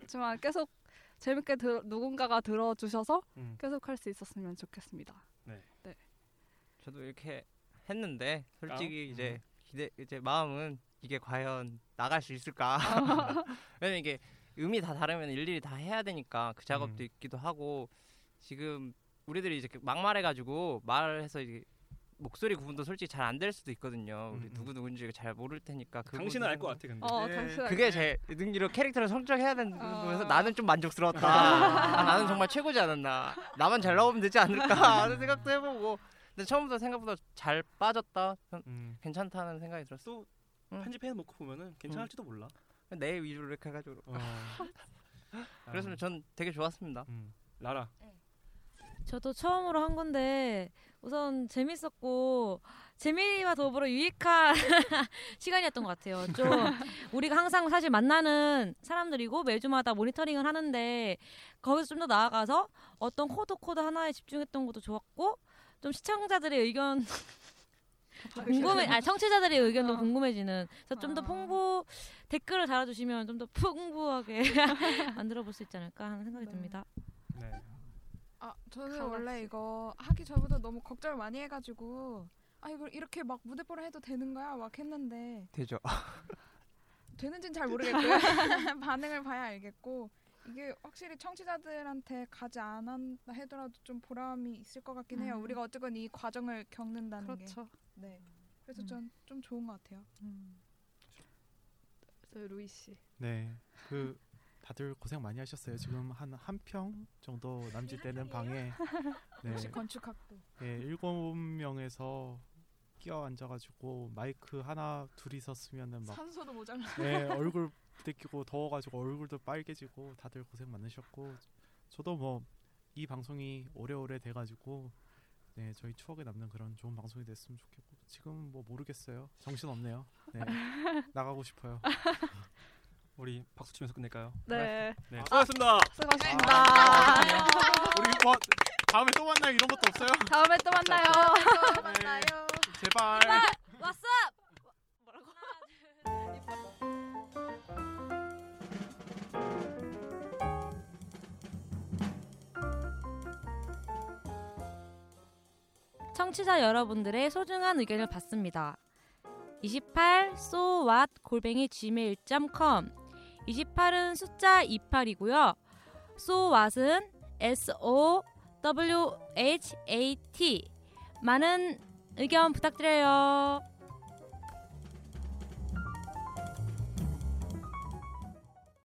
하지만 계속 재밌게 들, 누군가가 들어주셔서 음. 계속 할 수 있었으면 좋겠습니다. 네. 네. 저도 이렇게 했는데 솔직히 아, 이제 음. 기대 이제 마음은 이게 과연 나갈 수 있을까? 왜냐면 이게 음이 다 다르면 일일이 다 해야 되니까 그 작업도 음. 있기도 하고 지금 우리들이 이제 막말해가지고 말해서 이제 목소리 구분도 솔직히 잘 안 될 수도 있거든요. 우리 음. 누구 누군지 잘 모를 테니까. 그 당신은 알 것 같아 근데. 어, 네. 그게 제 능기로 캐릭터를 설정해야 되는 거에서 어. 나는 좀 만족스러웠다. 아, 나는 정말 최고지 않았나. 나만 잘 나오면 되지 않을까 하는 생각도 해보고. 근데 처음부터 생각보다 잘 빠졌다. 음. 괜찮다는 생각이 들었어. 또 응. 편집해놓고 보면은 괜찮을지도 응. 몰라. 내 위주로 이렇게 해가지고. 어. 그래서 전 되게 좋았습니다. 음. 라라. 네. 저도 처음으로 한 건데 우선 재밌었고 재미와 더불어 유익한 시간이었던 것 같아요. 좀 우리가 항상 사실 만나는 사람들이고 매주마다 모니터링을 하는데 거기서 좀 더 나아가서 어떤 코드 코드 하나에 집중했던 것도 좋았고 좀 시청자들의 의견 궁금해, 아 청취자들의 의견도 어. 궁금해지는. 그래서 좀 더 어. 풍부 댓글을 달아주시면 좀 더 풍부하게 만들어볼 수 있지 않을까 하는 생각이 네. 듭니다. 네. 아 저는 원래 이거 하기 전부터 너무 걱정을 많이 해가지고 아 이걸 이렇게 막 무대뽀를 해도 되는 거야 막 했는데 되죠. 되는지는 잘 모르겠고요. 반응을 봐야 알겠고 이게 확실히 청취자들한테 가지 않았다 해더라도 좀 보람이 있을 것 같긴 해요. 음. 우리가 어쨌건 이 과정을 겪는다는 그렇죠. 게 그렇죠. 네. 그래서 음. 전 좀 좋은 것 같아요. 음. 저 루이 씨. 네. 그 다들 고생 많이 하셨어요. 지금 한 한 평 정도 남짓 되는 방에 네. 역시 건축학부. 네, 일곱 명에서 끼어 앉아가지고 마이크 하나 둘이 섰으면은 막 산소도 모자라. 네, 얼굴 부딪히고 더워가지고 얼굴도 빨개지고 다들 고생 많으셨고 저도 뭐 이 방송이 오래오래 돼가지고 네 저희 추억에 남는 그런 좋은 방송이 됐으면 좋겠고 지금 뭐 모르겠어요. 정신 없네요. 네, 나가고 싶어요. 우리 박수 치면서 끝낼까요? 네. 네. 수고하셨습니다. 수고하셨습니다. 아, 우리 뭐 다음에 또 만나요 이런 것도 없어요? 다음에 또 만나요. 또 만나요. 네, 제발. 왔어. 뭐라고? 청취자 여러분들의 소중한 의견을 받습니다. 이십팔 소왓 골뱅이 지메일 닷컴 이십팔은 숫자 이십팔이고요. 소왓은 에스 오 더블유 에이치 에이 티 많은 의견 부탁드려요.